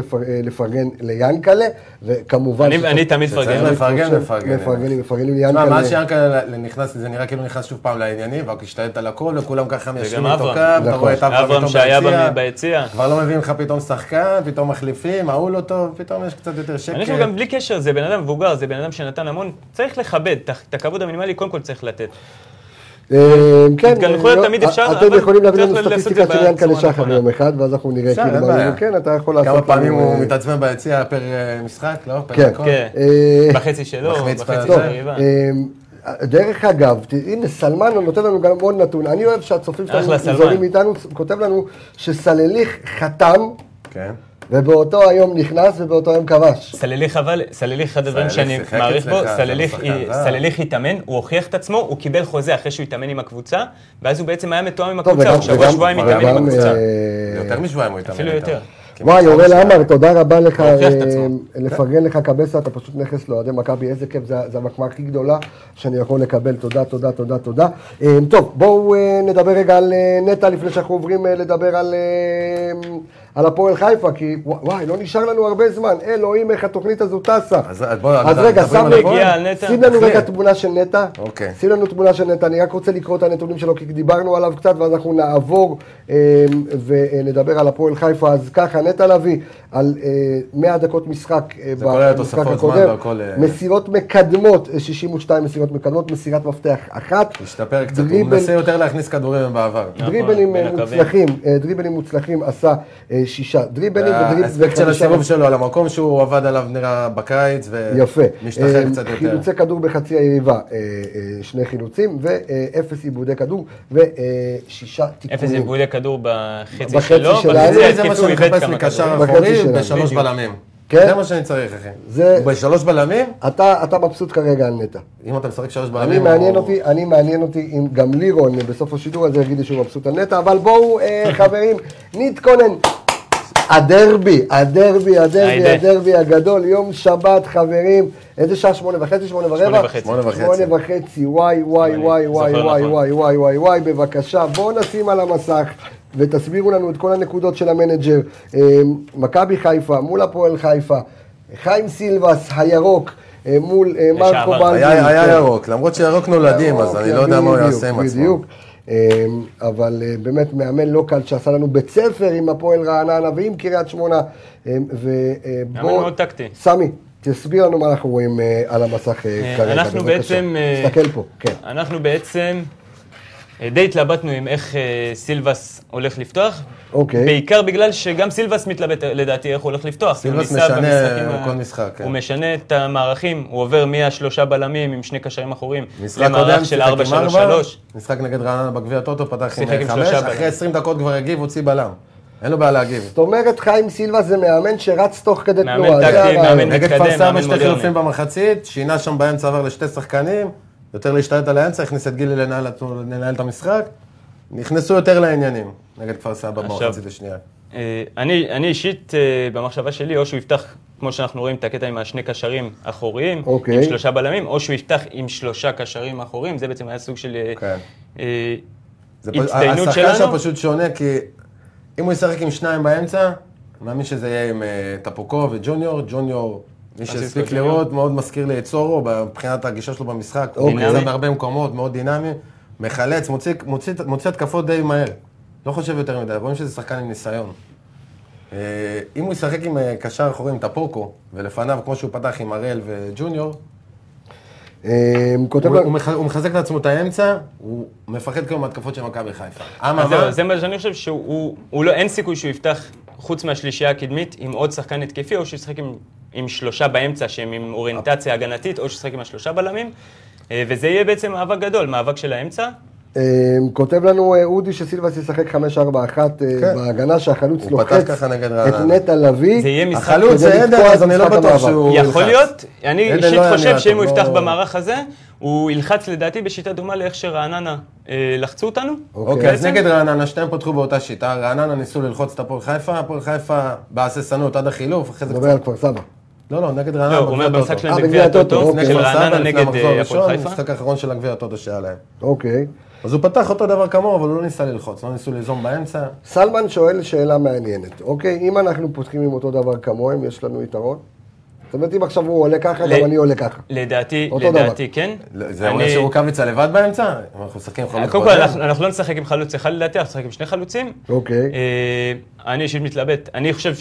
לפרגן ליאנקלה, וכמובן... אני תמיד מפרגן ליאנקלה. מה שיאנקלה נכנס, זה נראה כאילו נכנס שוב פעם לעניינים, והוא השתלט על הכל, וכולם ככה מיישבים אותו קאפ, אתה רואה את אברהם שהיה ביציע. כבר לא מביאים לך פתאום שחקן, פתאום מחליפים, ההוא לא טוב, פתאום יש קצת יותר שקט. אני חושב גם בלי קשר, זה בן אדם מבוגר, זה בן אדם שנתן המון, צריך לכבד, את הכבוד המינימלי קודם כל צריך לתת. כן, אתם יכולים להביא לנו סטטיסטיקה של ינקלה שחר ביום אחד, ואז אנחנו נראה כאילו מה, כן, אתה יכול לעשות... כמה פעמים הוא מתעצבן ביציע פר משחק, לא? פר מקום? כן, בחצי שלו, בחצי של הריבה. דרך אגב, הנה סלמן נותן לנו גם עוד נתון, אני אוהב שהצופים שלנו מזורים איתנו, כותב לנו שסלליך חתם, ובאותו היום נכנס ובאותו היום כבש. סלליך, אבל, סלליך אחד הדברים שאני מעריך בו, סלליך התאמן, הוא הוכיח את עצמו, הוא קיבל חוזה אחרי שהוא התאמן עם הקבוצה, ואז הוא בעצם היה מתואם עם הקבוצה, הוא שבוע שבועיים התאמן עם הקבוצה. יותר משבועיים הוא התאמן. אפילו יותר. וואי, יורל עמר, תודה רבה לך, לפרגן לך קבסה, אתה פשוט נכס לו, אדם מכבי, איזה כיף, זו המחמאה הכי גדולה שאני יכול לקבל, תודה, תודה, תודה, תודה. טוב, בואו נדבר רגע על נטע, לפני שאנחנו עוברים לדבר על הפועל חיפה, כי וואי, לא נשאר לנו הרבה זמן, אלוהים, איך התוכנית הזו טסה. אז רגע, שים לנו רגע תמונה של נטע, שים לנו תמונה של נטע, אני רק רוצה לקרוא את הנתונים שלו, כי דיברנו עליו קצת, ואז אנחנו נעבור ונדבר על הפועל חיפה, אז ככה, נטע לביא, על 100 דקות משחק במשחק הקודם, מסירות מקדמות, 62 מסירות מקדמות, מסירת מפתח אחת. השתפר קצת, הוא מנסה יותר להכניס כדורים בעבר. דריבלים מוצלחים עשה 6 דריבלים. האספקט של הסיבוב שלו על המקום שהוא עבד עליו נראה בקיץ ומשתחרר קצת יותר. חילוצי כדור בחצי היריבה, 2 חילוצים ואפס עיבודי כדור ו6 תיקונים. אפס עיבודי כדור בחצי שלו, זה מה שמחפש מקשר אחורי ב3 בלמים. זה מה שאני צריך, אחי. ב3 בלמים? אתה מבסוט כרגע על נטע. אם אתה משחק 3 בלמים... אני מעניין אותי אם גם לירון בסוף השידור הזה יגיד לי שהוא מבסוט על נטע, אבל בואו, חברים, נתכונן. הדרבי הגדול, יום שבת, חברים. איזה שעה? 8:30. וואי, בבקשה, בואו נשים על המסך. ותסבירו לנו את כל הנקודות של המנג'ר, מכבי חיפה מול הפועל חיפה, חיים סילבס, הירוק, מול מרקו בלדין. היה ירוק, למרות שירוק נולדים, אז אני לא יודע מה הוא יעשה עם עצמו. אבל באמת מאמן לוקל שעשה לנו בית ספר עם הפועל רעננה ועם קריית שמונה. ובואו, סמי, תסביר לנו מה אנחנו רואים על המסך כרגע. אנחנו בעצם... תסתכל פה, כן. אנחנו בעצם... די התלבטנו עם איך סילבס הולך לפתוח, בעיקר בגלל שגם סילבס מתלבט לדעתי איך הוא הולך לפתוח. סילבס משנה כל משחק. הוא משנה את המערכים, הוא עובר מה3 בלמים עם 2 קשרים אחורים למערך של 4-3-3. משחק נגד רעננה בגביע הטוטו פתח עם 5, אחרי 20 דקות כבר הגיב, הוציא בלם. אין לו בעיה להגיב. זאת אומרת, חיים סילבס זה מאמן שרץ תוך כדי תנועה. מאמן טקטי, מאמן מתקדם, נגד כפר סבא 2 חילופים במחצית, שינה שם באמצע עבר ל2 שחקנים. יותר להשתלט על האמצע, הכניס את גילי לנהל את המשחק, נכנסו יותר לעניינים נגד כפר סבא במחצית השנייה. אני אישית במחשבה שלי, או שהוא יפתח, כמו שאנחנו רואים את הקטע עם 2 קשרים אחוריים, עם 3 בלמים, או שהוא יפתח עם 3 קשרים אחוריים, זה בעצם היה סוג של הצטיינות שלנו. השחקן שם פשוט שונה, כי אם הוא ישחק עם 2 באמצע, מאמין שזה יהיה עם טפוקו וג'וניור, ג'וניור, מי שהספיק לראות, מאוד מזכיר ליצורו, מבחינת הגישה שלו במשחק, הוא נמצא בהרבה מקומות, מאוד דינמי, מחלץ, מוציא התקפות די מהר. לא חושב יותר מדי, רואים שזה שחקן עם ניסיון. אם הוא ישחק עם קשר אחורי, עם טפוקו, ולפניו, כמו שהוא פתח עם הראל וג'וניור, הוא מחזק את עצמו את האמצע, הוא מפחד כאילו מהתקפות של מכבי חיפה. זה מה שאני חושב, שאין סיכוי שהוא יפתח חוץ מהשלישייה הקדמית עם עוד שחקן התקפי, או שהוא ישחק עם 3 באמצע שהם עם אוריינטציה הגנתית, או ששחק עם 3 בלמים, וזה יהיה בעצם מאבק גדול, מאבק של האמצע. כותב לנו אודי שסילבס ישחק 5-4-1 בהגנה שהחלוץ לוחץ את נטע לביא. זה יהיה משחק. החלוץ זה עדר, אז אני לא בטוח שהוא ילחץ. יכול להיות, אני אישית חושב שאם הוא יפתח במערך הזה, הוא ילחץ לדעתי בשיטה דומה לאיך שרעננה לחצו אותנו. אוקיי, אז נגד רעננה, שתיים פותחו באותה שיטה, רעננה ניסו ללחוץ את הפועל חיפה, הפועל חיפה בעשה סנות עד החילוף, אחרי זה קצת. לא, נגד רעננה. הוא אומר במשחק שלהם בגביע הטוטו, של רעננה נגד הפועל חיפה. המשחק האחרון של הגביע הטוטו שהיה להם. אוקיי. אז הוא פתח אותו דבר כמוהו, אבל הוא לא ניסה ללחוץ, לא ניסו ליזום באמצע. סלמן שואל שאלה מעניינת. אוקיי, אם אנחנו פותחים עם אותו דבר כמוהם, יש לנו יתרון? זאת אומרת, אם עכשיו הוא עולה ככה, גם אני עולה ככה. לדעתי, כן. זה אומר שרוקאביצה לבד באמצע? אנחנו משחקים עם חלוץ. קודם כל, אנחנו לא נשחק עם חלוץ אחד לדעתי, אנחנו נשחק עם שני חלוצים. אוקיי. אני אישית מתלבט.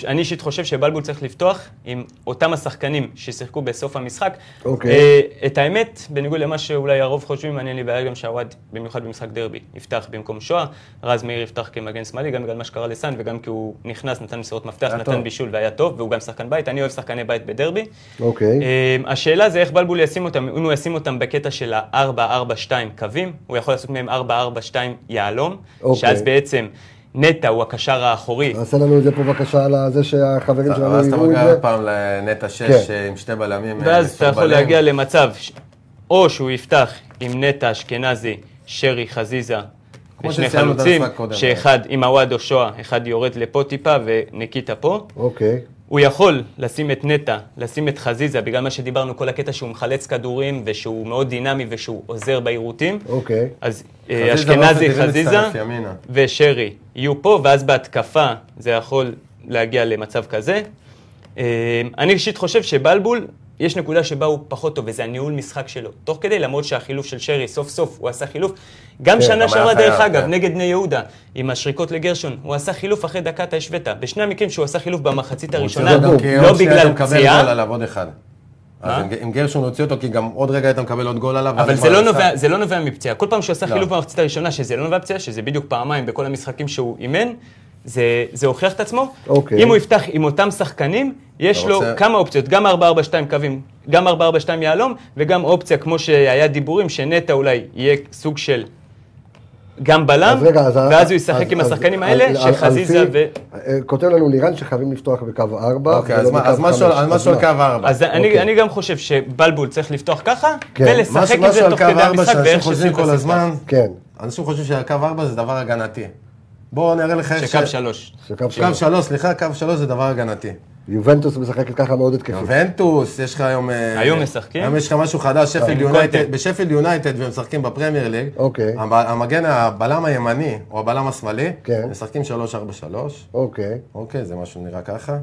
אני אישית חושב שבלבול צריך לפתוח עם אותם השחקנים ששיחקו בסוף המשחק. אוקיי. את האמת, בניגוד למה שאולי הרוב חושבים, מעניין לי בעיה גם שעווד, במיוחד במשחק דרבי, יפתח במקום שואה. רז מאיר יפתח כמגן שמאלי, גם בגלל מה שקרה לסן, וגם כי הוא נכנס, נתן מסירות מפתח, נתן בישול והיה טוב, והוא גם שחקן בית. אני אוהב שחקני בית בדרבי. אוקיי. השאלה זה איך בלבול ישים אותם, אם הוא ישים אותם בקטע של ה-4-4-2 קווים, הוא יכול לעשות מהם 4-4-2 יעלום, שאז בעצם נטה הוא הקשר האחורי. עשה לנו את זה פה בבקשה על זה שהחברים שלנו יראו את זה. אז אתה מגיע פעם לנטה 6 עם שתי בלמים. ואז אתה יכול להגיע למצב, או שהוא יפתח עם נטה אשכנזי, שרי חזיזה, ושני חלוצים, שאחד עם הוואד או שואה, אחד יורד לפה טיפה ונקיטה פה. אוקיי. הוא יכול לשים את נטה, לשים את חזיזה, בגלל מה שדיברנו, כל הקטע שהוא מחלץ כדורים, ושהוא מאוד דינמי, ושהוא עוזר בעירותים. אוקיי. אז אשכנזי, חזיזה, ושרי יהיו פה, ואז בהתקפה זה יכול להגיע למצב כזה. אני אישית חושב שבלבול, יש נקודה שבה הוא פחות טוב, וזה הניהול משחק שלו. תוך כדי, למרות שהחילוף של שרי, סוף סוף, הוא עשה חילוף. גם שנה שעברה דרך אגב, נגד בני יהודה, עם השריקות לגרשון, הוא עשה חילוף אחרי דקה אתה השווית. בשני המקרים שהוא עשה חילוף במחצית הראשונה, לא בגלל פציעה. עם גרשון הוציא אותו, כי גם עוד רגע אתה מקבל עוד גול עליו. אבל זה לא נובע מפציעה. כל פעם שהוא עשה חילוף במחצית הראשונה, שזה לא נובע מפציעה, שזה בדיוק פעמיים בכל המשחקים שהוא אימן, זה הוכיח את עצמו. אם הוא יפתח עם אותם שחקנים, יש לו כמה אופציות, גם 442 קווים, גם 442 יעלום, וגם אופציה כמו שהיה דיבורים, שנטה אולי יהיה סוג של גם בלם, ואז הוא ישחק עם השחקנים האלה, שחזיזה ו... כותב לנו לירן שחייבים לפתוח בקו 4. אוקיי, אז משהו על קו 4. אז אני גם חושב שבלבול צריך לפתוח ככה, ולשחק עם זה תוך כדי המשחק, ואיך שחוזים כל הזמן. אנשים חושבים שהקו 4 זה דבר הגנתי. בואו נראה לך שקו 3. שקו 3, סליחה, קו 3 זה דבר הגנתי. יובנטוס משחקת ככה מאוד התקפית. יובנטוס, יש לך היום... היום משחקים? היום יש לך משהו חדש, בשפיל יונייטד, והם משחקים בפרמייר ליג. אוקיי. המגן, הבלם הימני, או הבלם השמאלי, משחקים 3-4-3. אוקיי. אוקיי, זה משהו נראה ככה.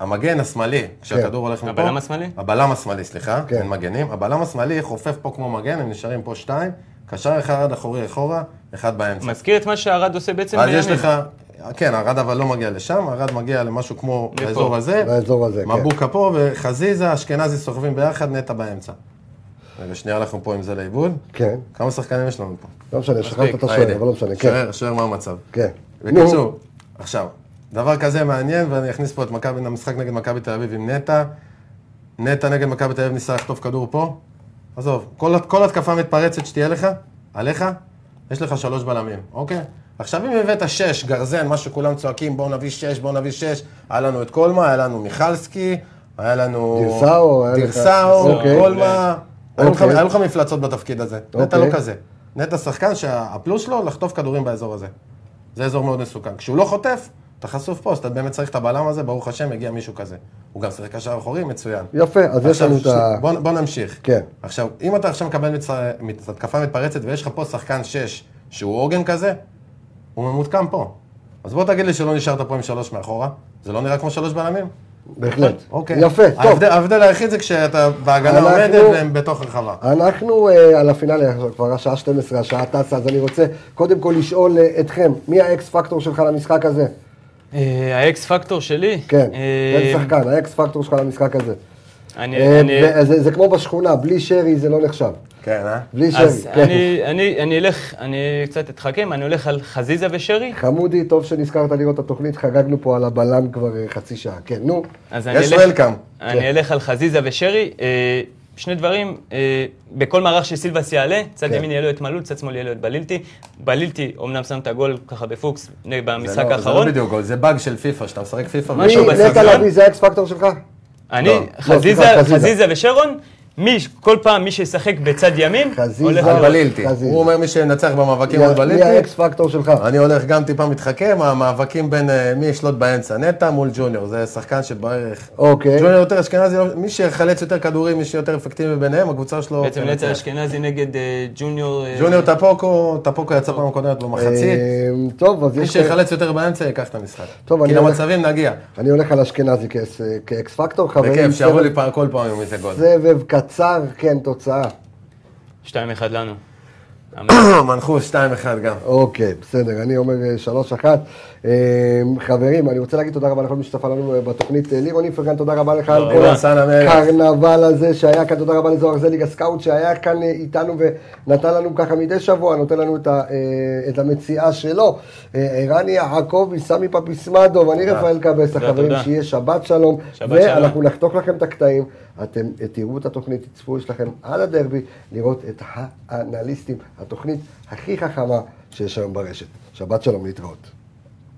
המגן השמאלי, כשהכדור הולך מפה... הבלם השמאלי? הבלם השמאלי, סליחה, אין מגנים. הבלם השמאלי חופף פה כמו מגן, הם נשארים פה 2, קשר אחד אחורי אחורה, אחד באמצע. מזכיר את מה שהרד עושה בעצם בימים. אז יש לך, כן, הרד אבל לא מגיע לשם, הרד מגיע למשהו כמו האזור הזה. האזור הזה, כן. מבוקה פה וחזיזה, אשכנזי סוחבים ביחד, נטע באמצע. ושנייה אנחנו פה עם זה לאיבוד. כן. כמה שחקנים יש לנו פה? לא משנה, שכחת את השוער, אבל לא משנה, כן. שוער מה המצב. כן. בקיצור, עכשיו, דבר כזה מעניין, ואני אכניס פה את המשחק נגד מכבי תל אביב עם נטע. נטע נגד מכבי תל אביב ניסה לחטוף כדור פה. עזוב, כל התקפה מתפרצת שתהיה לך, עליך, יש לך 3 בלמים, אוקיי? עכשיו אם הבאת 6, גרזן, מה שכולם צועקים, בואו נביא 6, בואו נביא 6, היה לנו את קולמה, היה לנו מיכלסקי, היה לנו... דירסאו, קולמה, היו לך מפלצות בתפקיד הזה, נטע לא כזה. נטע שחקן שהפלוס שלו לחטוף כדורים באזור הזה. זה אזור מאוד מסוכן. כשהוא לא חוטף, אתה חשוף פה, אז אתה באמת צריך את הבלם הזה, ברוך השם, הגיע מישהו כזה. הוא גם צריך קשר אחורי, מצוין. יפה, אז יש לנו את ה... בוא נמשיך. כן. עכשיו, אם אתה עכשיו מקבל התקפה מתפרצת, ויש לך פה שחקן 6, שהוא עוגן כזה, הוא ממותקם פה. אז בוא תגיד לי שלא נשארת פה עם 3 מאחורה, זה לא נראה כמו 3 בלמים? בהחלט. אוקיי. יפה, טוב. ההבדל היחיד זה כשאתה בהגנה עומדת והם בתוך הרחבה. אנחנו על הפינאלי, כבר השעה 12, השעה טסה, אז אני רוצה קודם כל לשאול אתכם, מי האקס פקטור שלך למשחק הזה? האקס פקטור שלי? כן, אין שחקן, האקס פקטור שלך למשחק הזה. זה כמו בשכונה, בלי שרי זה לא נחשב. כן, אה? בלי שרי. אז אני אלך, אני קצת אתחכם, אני הולך על חזיזה ושרי. חמודי, טוב שנזכרת לראות את התוכנית, חגגנו פה על הבלם כבר חצי שעה. כן, נו, יש וולקאם. אני אלך על חזיזה ושרי. שני דברים, בכל מערך שסילבס יעלה, צד ימין יהיה לו את מלול, צד שמאל יהיה לו את בלילטי. בלילטי אומנם שם את הגול ככה בפוקס במשחק האחרון. זה לא בדיוק גול, זה באג של פיפה, שאתה משחק פיפה. מי נטע לביא זה האקס פקטור שלך? אני, חזיזה ושרון, כל פעם מי שישחק בצד ימין, הולך לבלילתי. הוא אומר מי שנצח במאבקים עוד בלילתי. מי האקס פקטור שלך? אני הולך גם טיפה מתחכם, המאבקים בין מי ישלוט באמצע, נטה מול ג'וניור, זה שחקן שבערך. ג'וניור יותר אשכנזי, מי שיחלץ יותר כדורים, מי שיותר אפקטיבי ביניהם, הקבוצה שלו... בעצם נטה אשכנזי נגד ג'וניור... ג'וניור טפוקו יצא פעם הקודמת במחצית. טוב, אז יש... מי שיחלץ יותר באמצע ייקח את המשחק. כי למצבים נגיע. אני הולך על אשכנזי כאקס פקטור, חברים. שיבוא לי כל פעם עם איזה גול. סבב קצר, כן, תוצאה. 2-1 לנו. מנחוס 2-1 גם. אוקיי, בסדר, אני אומר 3-1. חברים, אני רוצה להגיד תודה רבה לכל מי שצפה לנו בתוכנית. לירון איפרגן, תודה רבה לך על כל הקרנבל הזה שהיה כאן. תודה רבה לזוהר זליג הסקאוט שהיה כאן איתנו ונתן לנו ככה מדי שבוע, נותן לנו את המציאה שלו. ערן יעקבי, סמי פפיסמדוב, אני רפאל קבס, החברים, שיהיה שבת שלום. ואנחנו נחתוך לכם את הקטעים. אתם תראו את התוכנית, תצפו, יש לכם על הדרבי לראות את האנליסטים, התוכנית הכי חכמה שיש היום ברשת. שבת שלום, להתראות.